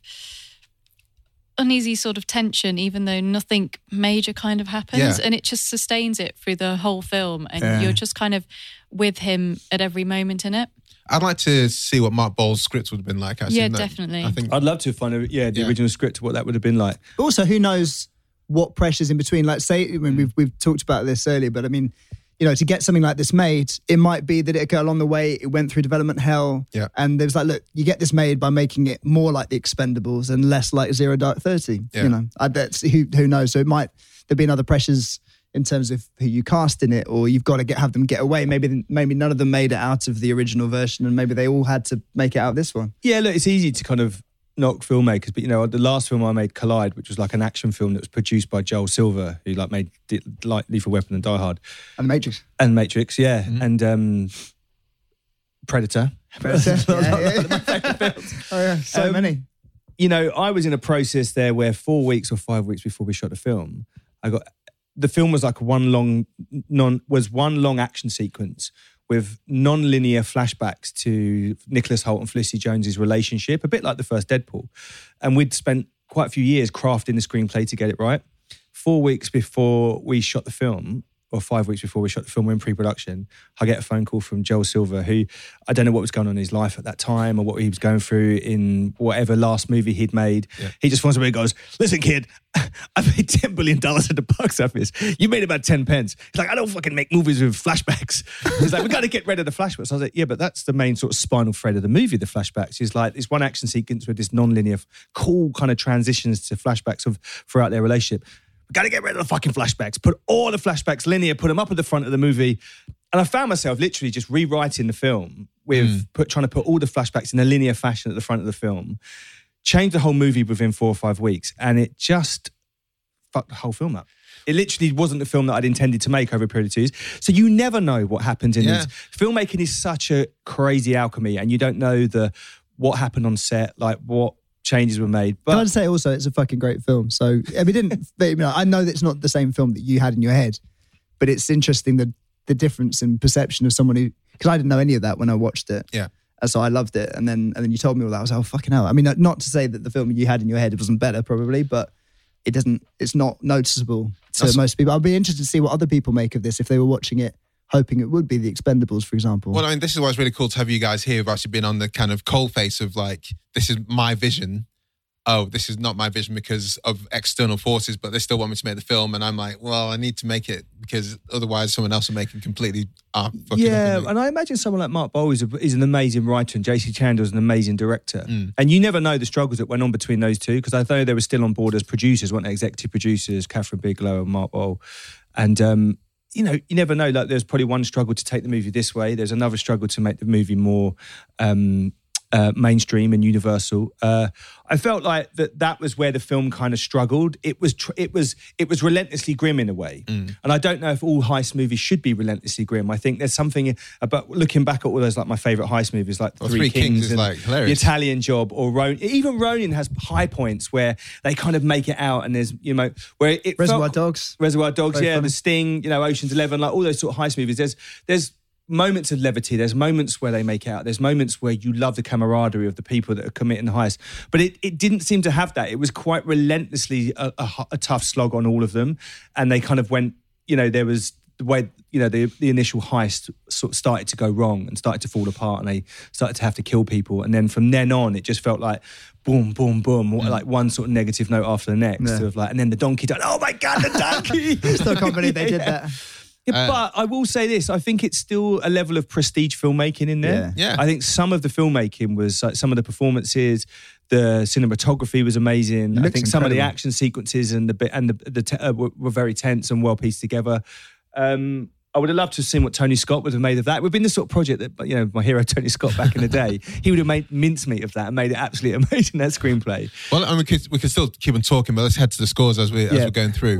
uneasy sort of tension, even though nothing major kind of happens, yeah. and it just sustains it through the whole film, and yeah. you're just kind of with him at every moment in it. I'd like to see what Mark Boal's script would have been like. Actually, yeah, definitely. I think I'd love to find out, yeah, the yeah. original script, what that would have been like. But also, who knows what pressures in between? Like, say, I mean, we've we've talked about this earlier, but I mean, you know, to get something like this made, it might be that it go along the way, it went through development hell, yeah. and there's like, look, you get this made by making it more like The Expendables and less like Zero Dark Thirty. Yeah. You know, I bet who who knows. So it might there'd be other pressures in terms of who you cast in it, or you've got to get have them get away. Maybe maybe none of them made it out of the original version, and maybe they all had to make it out of this one. Yeah, look, it's easy to kind of knock filmmakers, but you know, the last film I made, Collide, which was like an action film that was produced by Joel Silver, who like made like Lethal Weapon and Die Hard, and Matrix, and Matrix, yeah, mm-hmm. and um, Predator. Predator, yeah, yeah. One of my favorite films. Oh yeah, so um, many. You know, I was in a process there where four weeks or five weeks before we shot the film, I got. The film was like one long non was one long action sequence with non-linear flashbacks to Nicholas Hoult and Felicity Jones's relationship, a bit like the first Deadpool. And we'd spent quite a few years crafting the screenplay to get it right. Four weeks before we shot the film, or five weeks before we shot the film, we're in pre-production, I get a phone call from Joel Silver, who I don't know what was going on in his life at that time or what he was going through in whatever last movie he'd made. Yeah. He just wants to be goes, "Listen, kid, I made ten billion dollars at the box office. You made about ten pence. He's like, "I don't fucking make movies with flashbacks." He's like, "We got to get rid of the flashbacks." I was like, "Yeah, but that's the main sort of spinal thread of the movie, the flashbacks." He's like, "It's one action sequence with this non-linear, cool kind of transitions to flashbacks of throughout their relationship. Got to get rid of the fucking flashbacks. Put all the flashbacks linear, put them up at the front of the movie." And I found myself literally just rewriting the film with mm. put, trying to put all the flashbacks in a linear fashion at the front of the film. Changed the whole movie within four or five weeks. And it just fucked the whole film up. It literally wasn't the film that I'd intended to make over a period of two years. So you never know what happens in yeah. this. Filmmaking is such a crazy alchemy, and you don't know the what happened on set, like what changes were made. But can I just say also, it's a fucking great film. So I mean, didn't you know, I know that it's not the same film that you had in your head, but it's interesting the the difference in perception of someone who, because I didn't know any of that when I watched it. Yeah. And so I loved it, and then and then you told me all that. I was like, oh fucking hell. I mean, not to say that the film you had in your head wasn't better, probably, but it doesn't. It's not noticeable to That's... most people. I'd be interested to see what other people make of this if they were watching it, hoping it would be The Expendables, for example. Well, I mean, this is why it's really cool to have you guys here who've actually been on the kind of coalface of like, this is my vision. Oh, this is not my vision because of external forces, but they still want me to make the film. And I'm like, well, I need to make it because otherwise someone else will make it completely uh, fucking Yeah, up and I imagine someone like Mark Boal is, a, is an amazing writer, and J C Chandor is an amazing director. Mm. And you never know the struggles that went on between those two, because I know they were still on board as producers, weren't they? Executive producers, Kathleen Bigelow and Mark Boal. And, um, you know, you never know. Like, there's probably one struggle to take the movie this way. There's another struggle to make the movie more um, uh, mainstream and universal. Uh, I felt like that that was where the film kind of struggled. It was tr- it was it was relentlessly grim in a way, mm. and I don't know if all heist movies should be relentlessly grim. I think there's something about looking back at all those, like my favourite heist movies, like well, Three, Three Kings, Kings is and like hilarious. The Italian Job, or Ronin. Even Ronin has high points where they kind of make it out, and there's you know where it Reservoir felt, Dogs, Reservoir Dogs, Very yeah, funny. The Sting, you know, Ocean's Eleven, like all those sort of heist movies. There's there's moments of levity. There's moments where they make out. There's moments where you love the camaraderie of the people that are committing the heist. But it, it didn't seem to have that. It was quite relentlessly a, a, a tough slog on all of them. And they kind of went, you know, there was the way, you know, the, the initial heist sort of started to go wrong and started to fall apart, and they started to have to kill people. And then from then on, it just felt like boom, boom, boom, yeah. like one sort of negative note after the next. Yeah. Sort of like, and then the donkey died. Oh my God, the donkey! Still can't believe they yeah. did that. Yeah, uh, but I will say this, I think it's still a level of prestige filmmaking in there. Yeah. yeah. I think some of the filmmaking was, like, some of the performances, the cinematography was amazing. I think incredible. Some of the action sequences and the and the, the te- uh, were, were very tense and well pieced together. Um, I would have loved to have seen what Tony Scott would have made of that. It would have been the sort of project that, you know, my hero Tony Scott back in the day, he would have made mincemeat of that and made it absolutely amazing, that screenplay. Well, and we could, we could still keep on talking, but let's head to the scores as, we, as yeah. we're going through.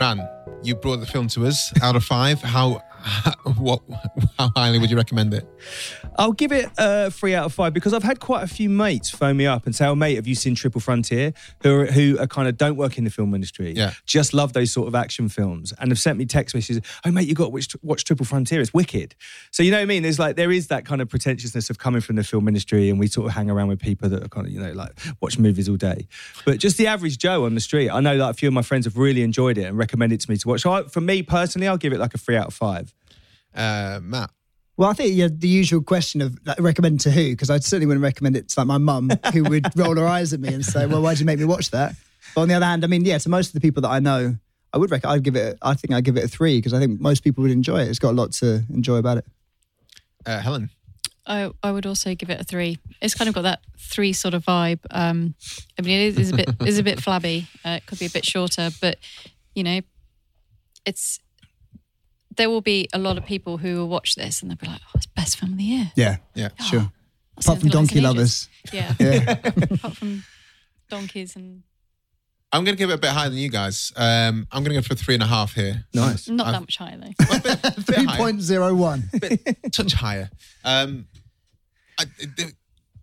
Ran, you brought the film to us. Out of five, how, how what how highly would you recommend it? I'll give it a three out of five because I've had quite a few mates phone me up and say, "Oh, mate, have you seen Triple Frontier?" Who are, who are kind of don't work in the film industry, yeah. just love those sort of action films, and have sent me text messages. "Oh, mate, you got to watch, watch Triple Frontier. It's wicked." So you know what I mean? There's like there is that kind of pretentiousness of coming from the film industry, and we sort of hang around with people that are kind of, you know, like watch movies all day. But just the average Joe on the street, I know that like, a few of my friends have really enjoyed it and recommended it to me to watch. So I, for me personally, I'll give it like a three out of five. Uh, Matt. Well, I think yeah, the usual question of like, recommend to who, because I certainly wouldn't recommend it to like my mum, who would roll her eyes at me and say, "Well, why'd you make me watch that?" But on the other hand, I mean, yeah, to most of the people that I know, I would recommend. I'd give it. I think I'd give it a three because I think most people would enjoy it. It's got a lot to enjoy about it. Uh, Helen, I I would also give it a three. It's kind of got that three sort of vibe. Um, I mean, it is a bit is a bit flabby. Uh, it could be a bit shorter, but you know, it's. There will be a lot of people who will watch this and they'll be like, "Oh, it's best film of the year." Yeah, yeah, oh, sure. Apart from donkey lovers. Yeah. yeah. Apart from donkeys and... I'm going to give it a bit higher than you guys. Um, I'm going to go for three and a half here. Nice. Not I've... that much higher, though. Well, three point oh one. Bit, touch higher. Um, I, it,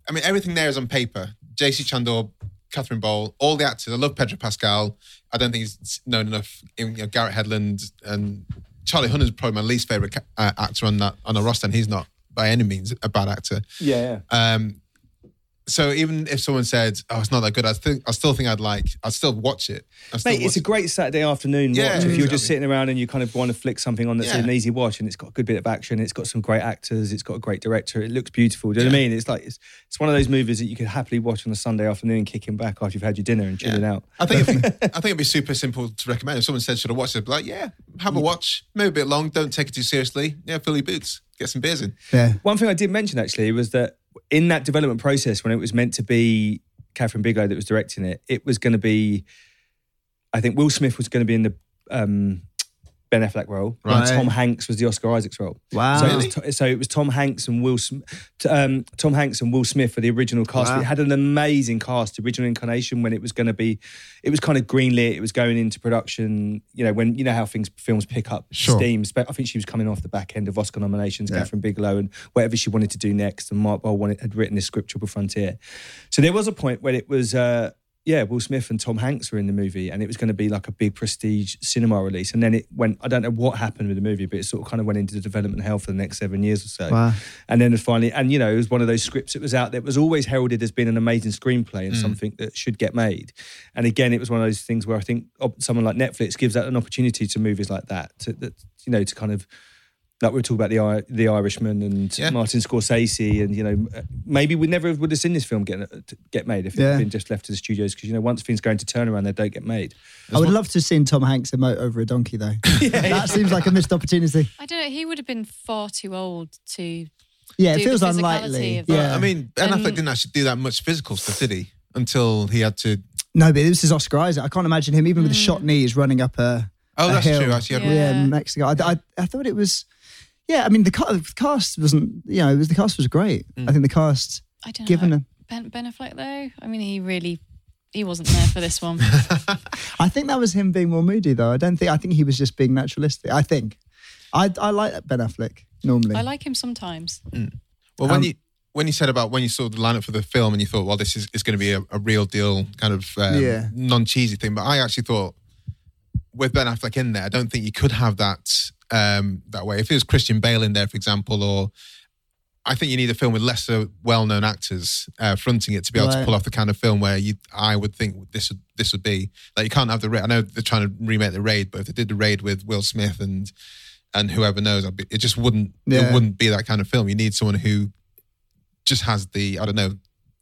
I mean, everything there is on paper. J C Chandor, Kathleen Bigelow, all the actors. I love Pedro Pascal. I don't think he's known enough. You know, Garrett Hedlund and... Charlie Hunnam is probably my least favourite uh, actor on that on the roster, and he's not by any means a bad actor. Yeah. yeah. Um, so even if someone said, "Oh, it's not that good," I think I still think I'd like. I'd still watch it. Still Mate, watch it's a great Saturday afternoon yeah, watch if you're exactly. just sitting around and you kind of want to flick something on that's yeah. an easy watch, and it's got a good bit of action, it's got some great actors, it's got a great director, it looks beautiful. Do you yeah. know what I mean? It's like it's, it's one of those movies that you could happily watch on a Sunday afternoon, kicking back after you've had your dinner and chilling yeah. out. I think it'd be, I think it'd be super simple to recommend. If someone said, "Should I watch it?" I'd be like, "Yeah, have a watch. Maybe a bit long. Don't take it too seriously. Yeah, fill your boots. Get some beers in." Yeah. One thing I did mention actually was that. In that development process, when it was meant to be Kathleen Bigelow that was directing it, it was going to be, I think Will Smith was going to be in the um, Ben Affleck role, right. and Tom Hanks was the Oscar Isaac's role. Wow! So it was, so it was Tom Hanks and Will um, Tom Hanks and Will Smith for the original cast. Wow. It had an amazing cast, the original incarnation. When it was going to be, it was kind of greenlit. It was going into production. You know when you know how things films pick up sure. steam. I think she was coming off the back end of Oscar nominations, yeah. Kathleen Bigelow, and whatever she wanted to do next. And Mark Boal wanted, had written this script, Triple Frontier. So there was a point where it was. Uh, Yeah, Will Smith and Tom Hanks were in the movie and it was going to be like a big prestige cinema release. And then it went, I don't know what happened with the movie, but it sort of kind of went into the development hell for the next seven years or so. Wow. And then finally, and you know, it was one of those scripts that was out there, it was always heralded as being an amazing screenplay and mm. something that should get made. And again, it was one of those things where I think someone like Netflix gives out an opportunity to movies like that, to, that you know, to kind of, like we were talking about the the Irishman and yeah. Martin Scorsese, and you know maybe we never would have seen this film get get made if it yeah. had been just left to the studios because you know once things go into turnaround they don't get made. There's I would one... love to have seen Tom Hanks emote over a donkey though. yeah, that yeah. seems like a missed opportunity. I don't know. He would have been far too old to. Yeah, do it feels the unlikely. Yeah, I mean, Ben Affleck didn't actually do that much physical stuff, did he? Until he had to. No, but this is Oscar Isaac. I can't imagine him even mm. with a shot knees running up a. Oh, a that's hill. True. Actually, yeah, yeah Mexico. I, I I thought it was. Yeah, I mean, the cast wasn't, you know, it was, the cast was great. Mm. I think the cast, I don't given know. A... Ben, Ben Affleck, though, I mean, he really he wasn't there for this one. I think that was him being more moody, though. I don't think. I think he was just being naturalistic. I think. I I like Ben Affleck normally. I like him sometimes. Mm. Well, when um, you when you said about when you saw the lineup for the film and you thought, well, this is is going to be a, a real deal kind of um, yeah. non-cheesy thing, but I actually thought with Ben Affleck in there, I don't think you could have that um, that way. If it was Christian Bale in there, for example, or I think you need a film with lesser well-known actors uh, fronting it to be able right. to pull off the kind of film where you, I would think this would this would be. Like you can't have the Raid. I know they're trying to remake The Raid, but if they did The Raid with Will Smith and and whoever knows, I'd be, it just wouldn't yeah. it wouldn't be that kind of film. You need someone who just has the I don't know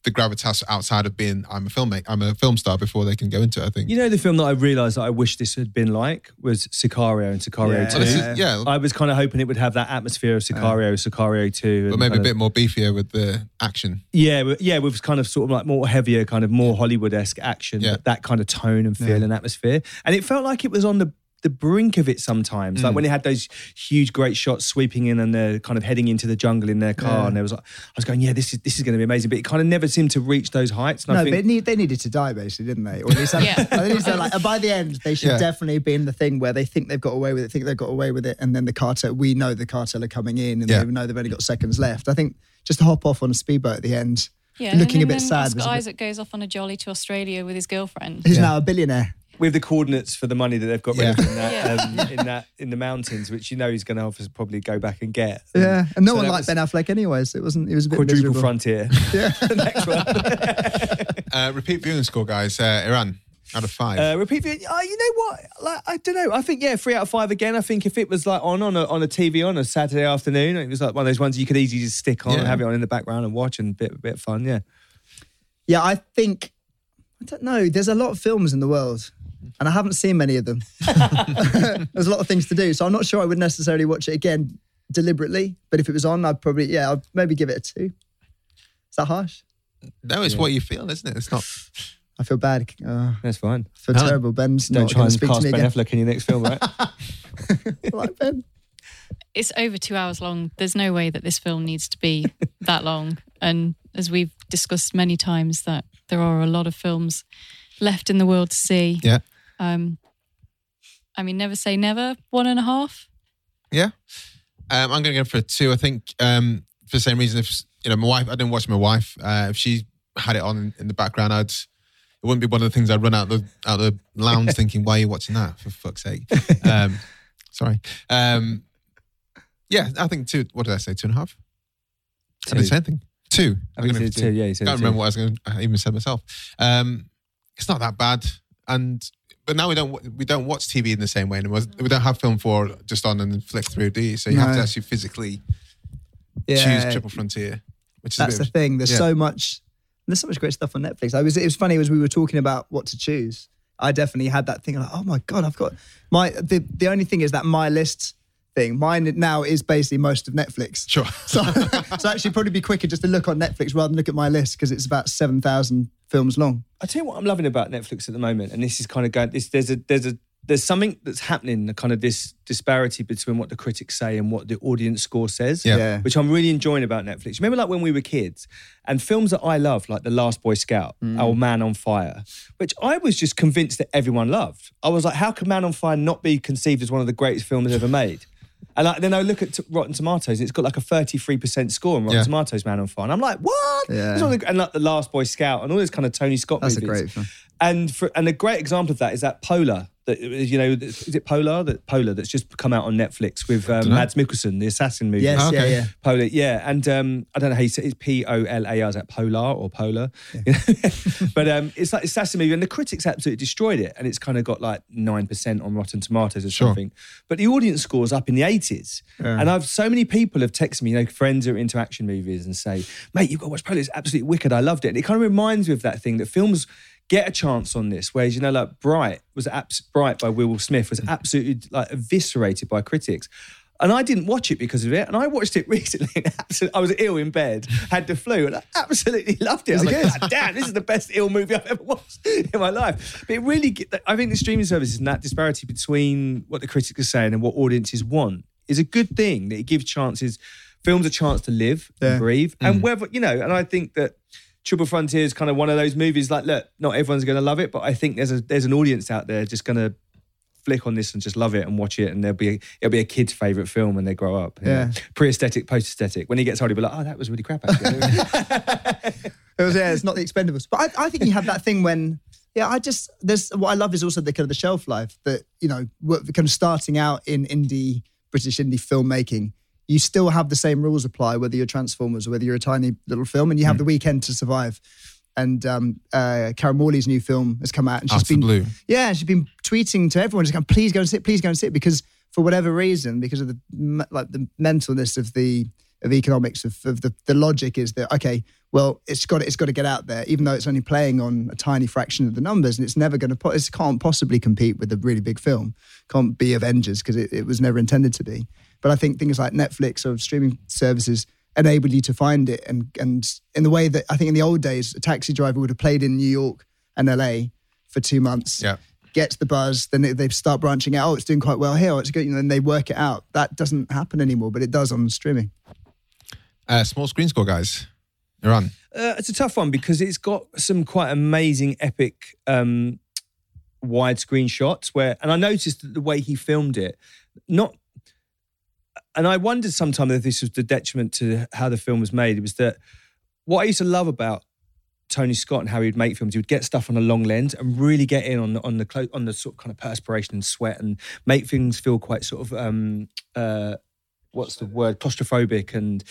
the gravitas outside of being I'm a filmmaker, I'm a film star before they can go into it. I think you know the film that I realised that I wish this had been like was Sicario and Sicario yeah. Two. Oh, is, yeah, I was kind of hoping it would have that atmosphere of Sicario, uh, Sicario Two, but maybe a bit of, more beefier with the action. Yeah, yeah, with kind of sort of like more heavier, kind of more Hollywood-esque action, yeah. that kind of tone and feel yeah. and atmosphere, and it felt like it was on the. the brink of it sometimes, mm. like when it had those huge great shots sweeping in and they're kind of heading into the jungle in their car yeah. and there was like, I was going yeah this is this is going to be amazing, but it kind of never seemed to reach those heights. And no I think, but need, they needed to die basically, didn't they? Or at least that, yeah. at least like, by the end they should yeah. definitely be in the thing where they think they've got away with it think they've got away with it and then the cartel we know the cartel are coming in and yeah. they know they've only got seconds left. I think just to hop off on a speedboat at the end yeah, looking a bit sad. Oscar Isaac goes off on a jolly to Australia with his girlfriend who's yeah. now a billionaire with the coordinates for the money that they've got yeah. rid of in that, um, in that in the mountains, which you know he's going to have to probably go back and get. And yeah, and no so one liked Ben Affleck anyways. It wasn't. It was a bit Quadruple miserable. Frontier. Yeah, the next one. uh, repeat viewing score, guys. Uh, Iran, out of five. Uh, repeat viewing. Uh, you know what? Like I don't know. I think yeah, three out of five again. I think if it was like on on a, on a T V on a Saturday afternoon, it was like one of those ones you could easily just stick on yeah. and have it on in the background and watch and bit bit of fun. Yeah. Yeah, I think I don't know. There's a lot of films in the world. And I haven't seen many of them. There's a lot of things to do, so I'm not sure I would necessarily watch it again deliberately. But if it was on, I'd probably, yeah, I'd maybe give it a two. Is that harsh? No, it's yeah. what you feel, isn't it? It's not. I feel bad. Uh, That's fine. I feel no. terrible. Ben's Don't not try and speak cast to me Ben again. Affleck in your next film, right? Like Ben. It's over two hours long. There's no way that this film needs to be that long. And as we've discussed many times, that there are a lot of films left in the world to see. Yeah. Um, I mean, never say never. One and a half. Yeah. Um, I'm going to go for a two. I think um, for the same reason. If you know, my wife, I didn't watch my wife. Uh, if she had it on in the background, I'd. It wouldn't be one of the things I'd run out the out the lounge thinking, "Why are you watching that? For fuck's sake." Um, sorry. Um, yeah, I think two. What did I say? Two and a half. Two. I didn't say anything. Two. I think it's two. two. Yeah, you said I can't two. remember what I was going. I even said myself. Um, It's not that bad, and but now we don't we don't watch T V in the same way anymore. We don't have film four just on and flick through, do you? So you no. have to actually physically yeah. choose Triple Frontier, which is that's a bit the thing. There's yeah. so much, there's so much great stuff on Netflix. I was it was funny as we were talking about what to choose. I definitely had that thing like, oh my god, I've got my the the only thing is that my list. Thing. Mine now is basically most of Netflix. Sure. So, so actually probably be quicker just to look on Netflix rather than look at my list because it's about seven thousand films long. I tell you what I'm loving about Netflix at the moment, and this is kind of going, this, there's a there's a there's something that's happening, the kind of this disparity between what the critics say and what the audience score says, yeah. Yeah. which I'm really enjoying about Netflix. Remember like when we were kids and films that I loved, like The Last Boy Scout, mm. or Man on Fire, which I was just convinced that everyone loved. I was like, how can Man on Fire not be conceived as one of the greatest films ever made? And I, then I look at t- Rotten Tomatoes, it's got like a thirty-three percent score on Rotten yeah. Tomatoes, Man on Fire. And I'm like, what? Yeah. The, and like The Last Boy Scout and all this kind of Tony Scott That's movies. That's a great film. And, for, and a great example of that is that Polar. That, you know, is it Polar? That Polar that's just come out on Netflix with um, Mads Mikkelsen, the assassin movie. Yes, oh, okay. yeah, yeah. Polar, yeah. And um, I don't know how you say it. It's P O L A R. Is that Polar or Polar? Yeah. But um, it's like an assassin movie and the critics absolutely destroyed it and it's kind of got like nine percent on Rotten Tomatoes or sure. something. But the audience score's up in the eighties. Yeah. And I've so many people have texted me, you know, friends who are into action movies and say, mate, you've got to watch Polar. It's absolutely wicked. I loved it. And it kind of reminds me of that thing that films... get a chance on this, whereas, you know, like Bright was abs- Bright by Will Smith was absolutely like eviscerated by critics. And I didn't watch it because of it. And I watched it recently. And absolutely, I was ill in bed, had the flu, and I absolutely loved it. I was like, God, damn, this is the best ill movie I've ever watched in my life. But it really, I think the streaming services and that disparity between what the critics are saying and what audiences want is a good thing, that it gives chances, films a chance to live yeah. and breathe. Mm. And whether, you know, and I think that Triple Frontier is kind of one of those movies like, look, not everyone's going to love it, but I think there's a there's an audience out there just going to flick on this and just love it and watch it, and there'll be a, it'll be a kid's favourite film when they grow up. Yeah, pre-aesthetic, post-aesthetic. When he gets older, he'll be like, oh, that was really crap actually. It was, yeah, it's not The Expendables. But I, I think you have that thing when, yeah, I just, there's, what I love is also the kind of the shelf life that, you know, kind of starting out in indie, British indie filmmaking, you still have the same rules apply, whether you're Transformers or whether you're a tiny little film, and you have mm. the weekend to survive. And um, uh, Cara Morley's new film has come out, and she's Out been, blue. yeah, she's been tweeting to everyone, just going, please go and sit, please go and sit, because for whatever reason, because of the like the mentalness of the of economics of, of the the logic is that, okay, well, it's got it's got to get out there, even though it's only playing on a tiny fraction of the numbers, and it's never going to po- it can't possibly compete with a really big film, can't be Avengers because it, it was never intended to be. But I think things like Netflix or streaming services enabled you to find it, and and in the way that I think in the old days, a taxi driver would have played in New York and L A for two months, yeah. gets the buzz, then they, they start branching out. Oh, it's doing quite well here. Oh, it's good. You know, and they work it out. That doesn't happen anymore, but it does on streaming. Uh, small screen score, guys. Iran. Uh, it's a tough one because it's got some quite amazing, epic um, widescreen shots where, and I noticed that the way he filmed it, not. And I wondered sometimes if this was the detriment to how the film was made. It was that what I used to love about Tony Scott and how he would make films, he would get stuff on a long lens and really get in on the, on the clo- on the sort of kind of perspiration and sweat and make things feel quite sort of, um, uh, what's the word, claustrophobic and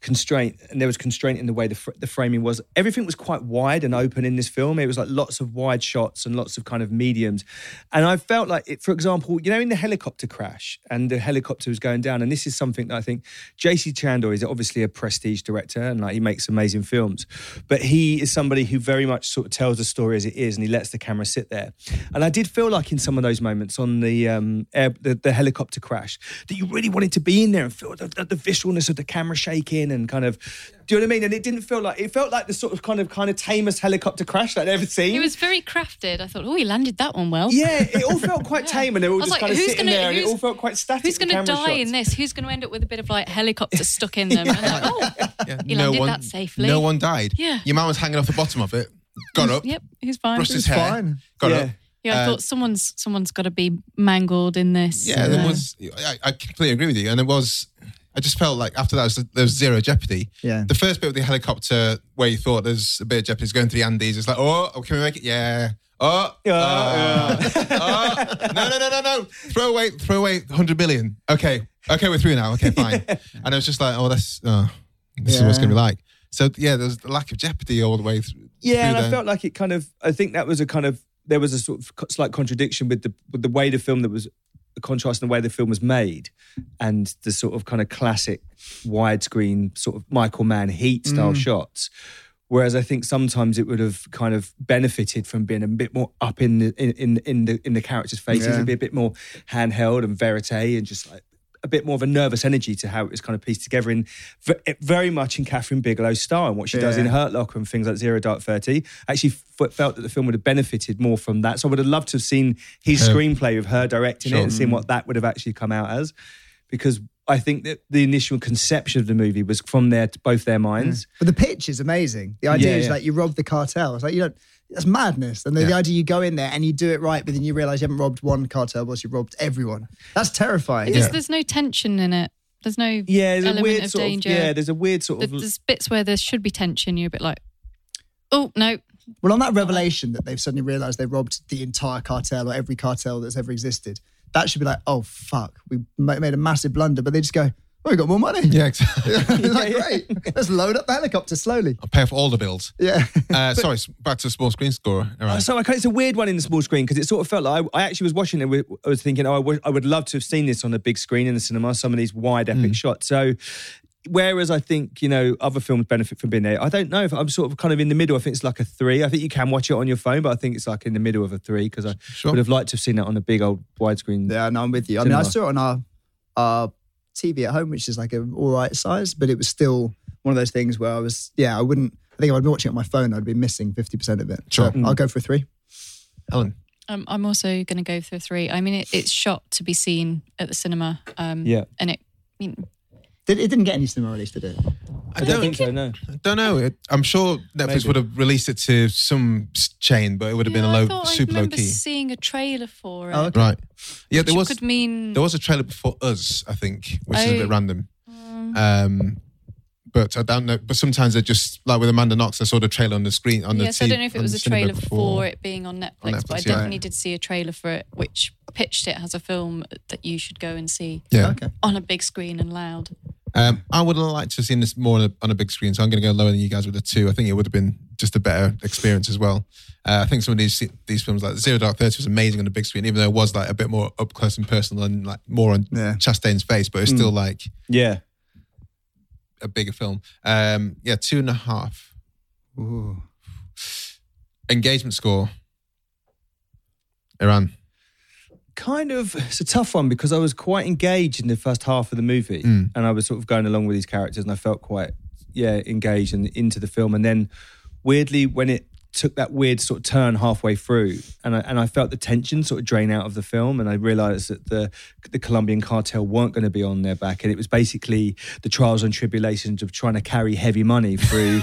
constraint. And there was constraint in the way the, fr- the framing was. Everything was quite wide and open in this film. It was like lots of wide shots and lots of kind of mediums. And I felt like, it, for example, you know, in the helicopter crash, and the helicopter was going down, and this is something that I think J C Chandor is obviously a prestige director, and like he makes amazing films, but he is somebody who very much sort of tells the story as it is, and he lets the camera sit there. And I did feel like in some of those moments on the, um, air, the, the helicopter crash, that you really wanted to be in there and feel the, the, the visceralness of the camera shaking and kind of, do you know what I mean? And it didn't feel like, it felt like the sort of kind of kind of tamest helicopter crash that I'd ever seen. It was very crafted. I thought, oh, he landed that one well. Yeah, it all felt quite yeah. tame, and they were all just like, kind of sitting gonna, there, and it all felt quite static. Who's going to die shots. in this? Who's going to end up with a bit of like helicopter stuck in them? yeah. And I'm like, oh, yeah. he landed no one, that safely. No one died. Yeah. Your man was hanging off the bottom of it, got up. Yep, he's fine. Brushed his hair, fine. got yeah. up. Yeah, I uh, thought someone's someone's got to be mangled in this. Yeah, there uh, was. I, I completely agree with you, and it was. I just felt like after that, was, there was zero jeopardy. Yeah. The first bit with the helicopter, where you thought there's a bit of jeopardy, is going through the Andes. It's like, oh, oh, can we make it? Yeah. Oh, oh, uh, oh. No, no, no, no, no. Throw away, throw away, one hundred million. Okay, okay, we're through now. Okay, fine. And I was just like, oh, that's, oh, this yeah. is what's going to be like. So yeah, there's the lack of jeopardy all the way through. Yeah, and there. I felt like it kind of. I think that was a kind of. There was a sort of slight contradiction with the with the way the film that was the contrast in the way the film was made, and the sort of kind of classic widescreen sort of Michael Mann Heat style mm. shots. Whereas I think sometimes it would have kind of benefited from being a bit more up in the in in, in the in the characters' faces, yeah. and be a bit more handheld and verite, and just like a bit more of a nervous energy to how it was kind of pieced together, in very much in Kathryn Bigelow's style, and what she yeah. does in Hurt Locker and things like Zero Dark Thirty. I actually f- felt that the film would have benefited more from that. So I would have loved to have seen his her. screenplay with her directing sure. it, and seeing what that would have actually come out as. Because I think that the initial conception of the movie was from their both their minds. Yeah. But the pitch is amazing. The idea yeah, is yeah. like you rob the cartel. It's like you don't. That's madness. And the, yeah. the idea you go in there and you do it right, but then you realise you haven't robbed one cartel, whilst you've robbed everyone. That's terrifying. Because yeah. there's no tension in it. There's no yeah, there's element a weird of sort danger. Of, yeah, there's a weird sort there's, of... There's bits where there should be tension. You're a bit like, oh, no. Well, on that revelation that they've suddenly realised they robbed the entire cartel or every cartel that's ever existed, that should be like, oh, fuck, we made a massive blunder. But they just go, oh, we got more money. Yeah, exactly. like, yeah, yeah. Great. Let's load up the helicopter slowly. I'll pay off all the bills. Yeah. uh, but, sorry, back to the small screen score. Right. So it's a weird one in the small screen, because it sort of felt like I, I actually was watching it. I was thinking, oh, I, w- I would love to have seen this on the big screen in the cinema, some of these wide epic mm. shots. So whereas I think, you know, other films benefit from being there. I don't know if I'm sort of kind of in the middle. I think it's like a three. I think you can watch it on your phone, but I think it's like in the middle of a three, because I sure. would have liked to have seen that on a big old widescreen. Yeah, no, I'm with you. Cinema. I mean, I saw it on our... our T V at home, which is like an all right size, but it was still one of those things where I was, yeah, I wouldn't, I think if I'd been watching it on my phone, I'd be missing fifty percent of it. Sure. So mm. I'll go for a three. Ellen? Um, I'm also going to go for a three. I mean, it, it's shot to be seen at the cinema. Um, yeah. And it, I mean... Did, it didn't get any cinema release, did it? I don't, I don't think so, no. I don't know. It, I'm sure Netflix Maybe. would have released it to some chain, but it would have yeah, been a low, I super I low key. I remember seeing a trailer for it. Oh, okay. Right. Yeah, which there was, could mean... there was a trailer before Us, I think, which oh, is a bit random. Um, um, but I don't know. But sometimes they're just, like with Amanda Knox, I saw the trailer on the screen, on yeah, the so T V. I don't know if it was a trailer before, for it being on Netflix, on Netflix but I definitely yeah. did see a trailer for it, which pitched it as a film that you should go and see yeah. okay. on a big screen and loud. Um, I would have liked to have seen this more on a, on a big screen, so I'm going to go lower than you guys with a two. I think it would have been just a better experience as well. Uh, I think some of these these films, like Zero Dark Thirty, was amazing on the big screen, even though it was like a bit more up close and personal and like more on yeah. Chastain's face, but it's mm. still like yeah, a bigger film. Um, yeah, two and a half. Ooh. Engagement score. Iran. Kind of, it's a tough one because I was quite engaged in the first half of the movie mm. and I was sort of going along with these characters and I felt quite, yeah, engaged and into the film. And then weirdly, when it took that weird sort of turn halfway through and I, and I felt the tension sort of drain out of the film and I realised that the the Colombian cartel weren't going to be on their back and it was basically the trials and tribulations of trying to carry heavy money through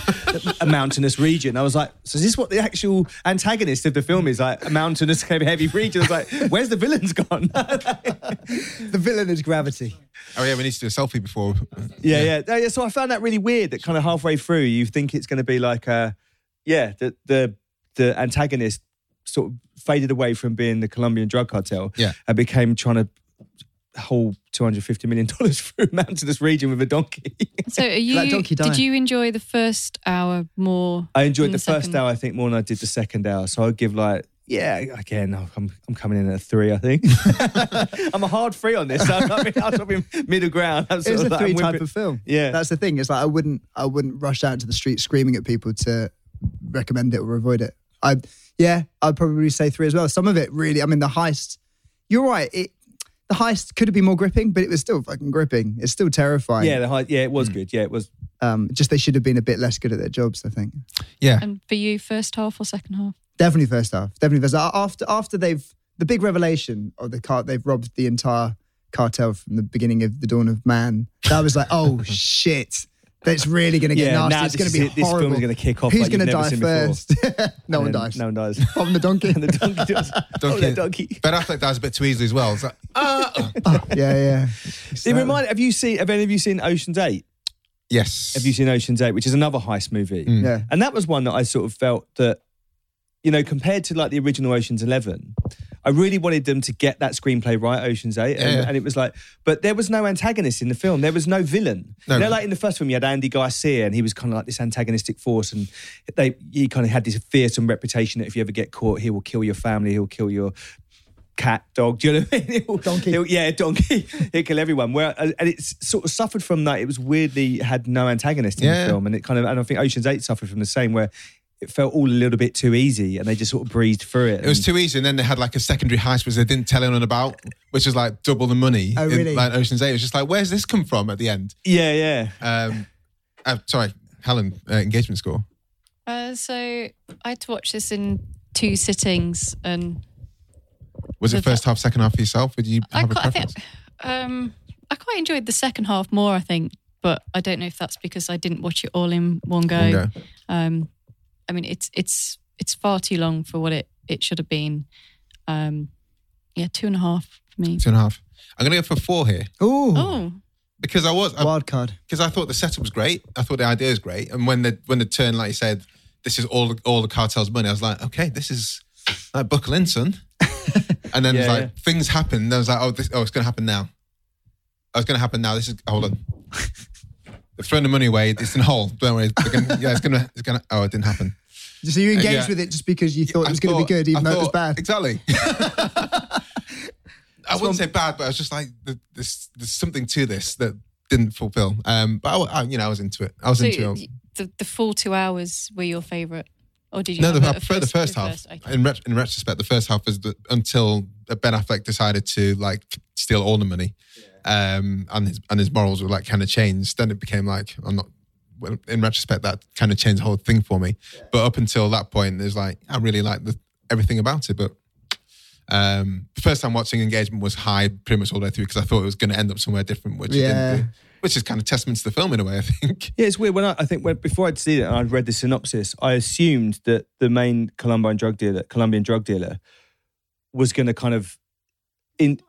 a mountainous region. I was like, so is this what the actual antagonist of the film is? Like a mountainous heavy region? I was like, where's the villain's gone? The villain is gravity. Oh yeah, we need to do a selfie before. Yeah, yeah. yeah. yeah so I found that really weird that kind of halfway through you think it's going to be like a Yeah, the, the the antagonist sort of faded away from being the Colombian drug cartel yeah. and became trying to haul two hundred fifty million dollars through a mountainous region with a donkey. So are you, that donkey did you enjoy the first hour more? I enjoyed the, the first hour, I think, more than I did the second hour. So I'd give like, yeah, again, I'm I'm coming in at a three, I think. I'm a hard three on this. So I'm not being, I'm not being middle ground. I'm sort it's of a like, three type of film. Yeah. That's the thing. It's like I wouldn't I wouldn't rush out into the street screaming at people to... recommend it or avoid it. I yeah, I'd probably say three as well. Some of it really, I mean, the heist. You're right. It the heist could have been more gripping, but it was still fucking gripping. It's still terrifying. Yeah, the heist. Yeah, it was mm. good. Yeah, it was. Um, just they should have been a bit less good at their jobs, I think. Yeah. And for you, first half or second half? Definitely first half. Definitely first half. After after they've the big revelation of the car, they've robbed the entire cartel from the beginning of the dawn of man. That was like, oh shit. That's really going to get yeah, nasty. Nah, it's going to be it. Horrible. This film is going to kick off. Who's like going to die first? no and one dies. No one dies. From the donkey. and the donkey does. Donkey. Oh, that donkey. Ben Affleck dies a bit too easily as well. It's like, ah. oh, yeah, yeah. Exactly. It reminded, have you seen, have any of you seen Ocean's Eight? Yes. Have you seen Ocean's Eight, which is another heist movie? Mm. Yeah. And that was one that I sort of felt that, you know, compared to like the original Ocean's Eleven, I really wanted them to get that screenplay right, Ocean's Eight. And, yeah. and it was like, but there was no antagonist in the film. There was no villain. No. You know, like in the first film, you had Andy Garcia and he was kind of like this antagonistic force and they he kind of had this fearsome reputation that if you ever get caught, he will kill your family, he'll kill your cat, dog, do you know what I mean? He'll, donkey. He'll, yeah, donkey. He'll kill everyone. Where, and it sort of suffered from that. It was weirdly had no antagonist in yeah. the film. And it kind of, and I think Ocean's Eight suffered from the same where it felt all a little bit too easy and they just sort of breezed through it. It was too easy and then they had like a secondary heist which they didn't tell anyone about, which was like double the money. Oh, really? In, like Ocean's Eight. It was just like, where's this come from at the end? Yeah, yeah. Um, uh, sorry, Helen, uh, engagement score. Uh, so I had to watch this in two sittings and... Was so it first that, half, second half for yourself? Did you have I, a preference? I, think, um, I quite enjoyed the second half more, I think, but I don't know if that's because I didn't watch it all in one go. One go. Um, I mean, it's it's it's far too long for what it, it should have been. Um, yeah, two and a half for me. Two and a half. I'm going to go for four here. Ooh. Oh. Because I was... I, Wild card. Because I thought the setup was great. I thought the idea was great. And when the when the turn, like you said, this is all, all the cartel's money, I was like, okay, this is... like buckle in, son. And then yeah, it was like, yeah. things happened. I was like, oh, this, oh it's going to happen now. Oh, it's going to happen now. This is... Hold on. They've thrown the money away. It's in a hole. Don't worry. Gonna, yeah, it's going to... It's gonna, oh, it didn't happen. So you engaged yeah. with it just because you thought I it was going to be good, even I though thought, it was bad. Exactly. I wouldn't say bad, but I was just like, there's, there's something to this that didn't fulfill. Um, but I, I, you know, I was into it. I was so into it. The, the full two hours were your favourite, or did you? No, the, I prefer the first half. First, okay. In ret- in retrospect, the first half was the, until Ben Affleck decided to like steal all the money, yeah. um, and his and his morals were like kind of changed. Then it became like, I'm not. In retrospect, that kind of changed the whole thing for me. Yeah. But up until that point, there's like, I really liked the, everything about it. But um, the first time watching, engagement was high pretty much all the way through because I thought it was going to end up somewhere different, which yeah. it didn't do. Which is kind of testament to the film in a way, I think. Yeah, it's weird. When I, I think when, before I'd seen it and I'd read the synopsis, I assumed that the main Colombian drug dealer, Colombian drug dealer, was going to kind of in.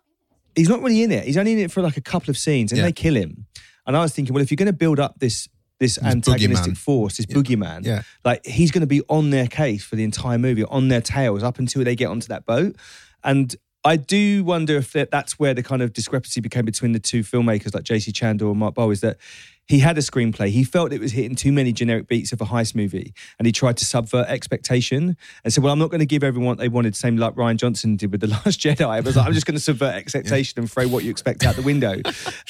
He's not really in it. He's only in it for like a couple of scenes, and yeah. they kill him. And I was thinking, well, if you're going to build up this this, this antagonistic boogeyman. force, this yeah. boogeyman, yeah. like he's going to be on their case for the entire movie, on their tails up until they get onto that boat. And I do wonder if that's where the kind of discrepancy became between the two filmmakers like J C Chandor and Mark Boal, is that he had a screenplay. He felt it was hitting too many generic beats of a heist movie, and he tried to subvert expectation and said, well, I'm not going to give everyone what they wanted, same like Ryan Johnson did with The Last Jedi. I was like, I'm just going to subvert expectation yeah. and throw what you expect out the window.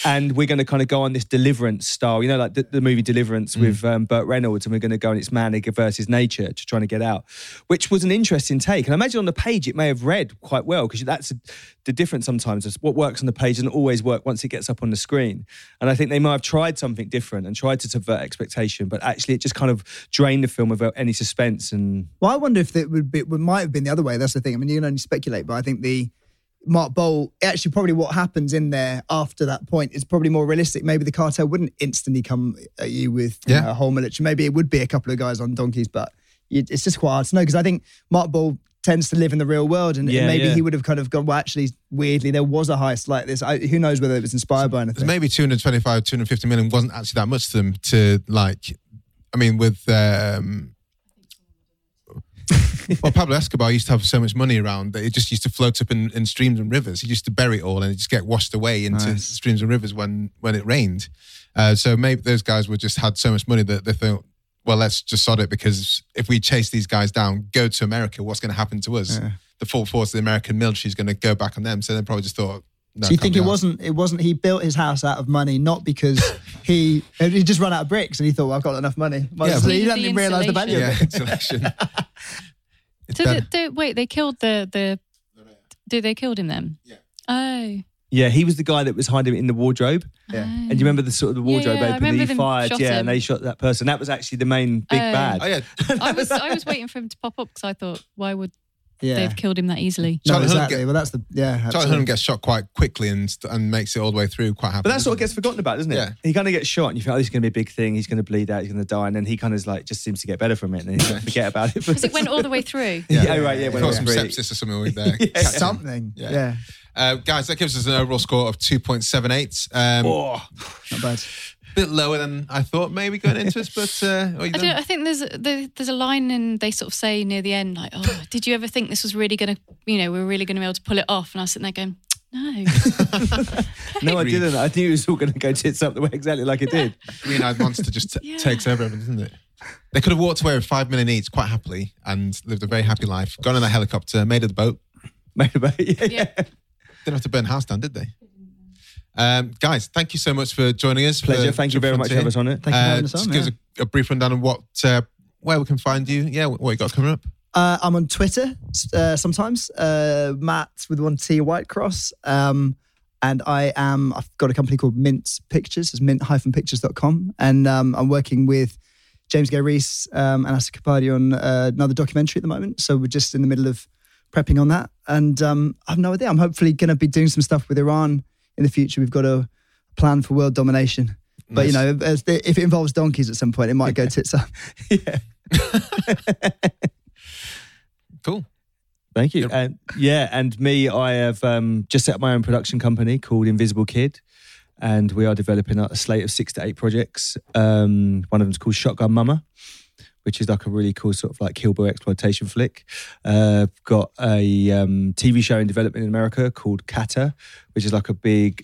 And we're going to kind of go on this Deliverance style, you know, like the, the movie Deliverance mm. with um, Burt Reynolds, and we're going to go on its man versus nature to trying to get out, which was an interesting take. And I imagine on the page it may have read quite well, because that's a, the difference sometimes. It's what works on the page doesn't always work once it gets up on the screen. And I think they might have tried something different and tried to subvert expectation, but actually it just kind of drained the film without any suspense. And well, I wonder if it would be, it might have been the other way. That's the thing. I mean, you can only speculate, but I think the Mark Boal, actually probably what happens in there after that point is probably more realistic. Maybe the cartel wouldn't instantly come at you with yeah. you know, a whole military. Maybe it would be a couple of guys on donkeys, but you, it's just quite hard to know, because I think Mark Boal tends to live in the real world, and, yeah, and maybe yeah. he would have kind of gone, well, actually, weirdly, there was a heist like this. I, who knows whether it was inspired by anything. Maybe two twenty-five, two fifty million wasn't actually that much to them to, like, I mean, with, um, well, Pablo Escobar used to have so much money around that it just used to float up in, in streams and rivers. He used to bury it all and it just get washed away into nice. streams and rivers when, when it rained. Uh, so maybe those guys were just had so much money that they thought, well, let's just sod it, because if we chase these guys down, go to America, what's going to happen to us? Yeah. The full force of the American military is going to go back on them. So they probably just thought, no. So you think it wasn't, it wasn't, he built his house out of money, not because he, he just ran out of bricks and he thought, well, I've got enough money. Well, yeah, so he didn't even realise the value yeah, of it. Insulation. So the, the, wait, they killed the, the, did they killed him then? Yeah. Oh. Yeah, he was the guy that was hiding in the wardrobe. Yeah. And you remember the sort of the wardrobe yeah, yeah, open that he fired? Yeah, him. And they shot that person. That was actually the main big uh, bad. Oh, yeah. I was I was waiting for him to pop up, because I thought, why would yeah. they have killed him that easily? No, Charlie exactly. Get, well, that's the, yeah. Charlie Hunnam gets shot quite quickly and and makes it all the way through quite happily. But that's what gets forgotten about, isn't it? Yeah. He kind of gets shot and you think, oh, this is going to be a big thing. He's going to bleed out. He's going to die. And then he kind of like just seems to get better from it, and then he forget about it. Because it went all the way through. Yeah, yeah. Oh, right, yeah. It caused some sepsis or something like that. Something, yeah. Uh, guys, that gives us an overall score of two point seven eight. Um, oh, not bad. A bit lower than I thought maybe going into this, but... Uh, I, don't, I think there's a, there, there's a line in, they sort of say near the end, like, oh, did you ever think this was really going to, you know, we were really going to be able to pull it off? And I was sitting there going, no. No, I didn't. I knew it was all going to go tits up the way exactly like it did. Green-eyed monster just t- yeah. takes over everything, doesn't it? They could have walked away with five million each quite happily and lived a very happy life, gone in a helicopter, made of the boat. Made of the boat, yeah. yeah. yeah. Didn't have to burn house down, did they? Um, guys, thank you so much for joining us. Pleasure. Thank you very much for having us on it. Thank you for having us on. Just give us a, a brief rundown on what, uh, where we can find you. Yeah, what you got coming up? Uh, I'm on Twitter uh, sometimes. Uh, Matt with one T, Whitecross. Um, and I am. I've got a company called Mint Pictures. It's mint dash pictures dot com, and um, I'm working with James Gay Reese um, and Asa Kapadia on uh, another documentary at the moment. So we're just in the middle of prepping on that. And um, I have no idea. I'm hopefully going to be doing some stuff with Iran in the future. We've got a plan for world domination. But, nice. you know, as the, if it involves donkeys at some point, it might go tits up. Yeah. Cool. Thank you. Uh, yeah, and me, I have um, just set up my own production company called Invisible Kid. And we are developing a slate of six to eight projects. Um, one of them is called Shotgun Mama, which is like a really cool sort of like Kill Bill exploitation flick. Uh, got a um, T V show in development in America called Kata, which is like a big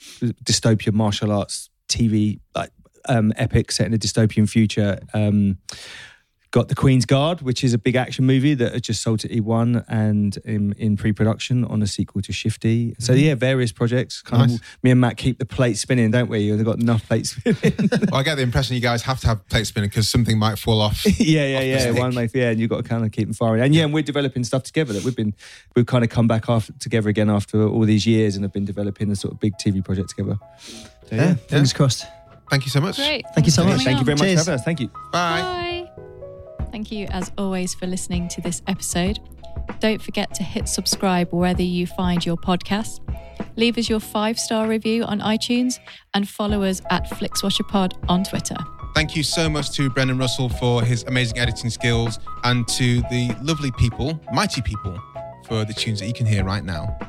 dystopian martial arts T V like um, epic set in a dystopian future. Um, got The Queen's Guard, which is a big action movie that just sold to E one and in, in pre-production on a sequel to Shifty. So yeah, various projects. Kind nice. of, me and Matt keep the plate spinning, don't we? They've got enough plates spinning. Well, I get the impression you guys have to have plates spinning because something might fall off. yeah, yeah, off yeah. One life, yeah, and you've got to kind of keep them firing. And yeah, and we're developing stuff together that we've been, we've kind of come back after, together again after all these years and have been developing a sort of big T V project together. So, yeah, yeah, fingers yeah. crossed. Thank you so much. Great. Thank you so much. Thank you very much for having us. Thank you. Bye. Bye. Thank you, as always, for listening to this episode. Don't forget to hit subscribe wherever you find your podcast. Leave us your five-star review on iTunes and follow us at Flix Watcher Pod on Twitter. Thank you so much to Brendan Russell for his amazing editing skills and to the lovely people, mighty people, for the tunes that you can hear right now.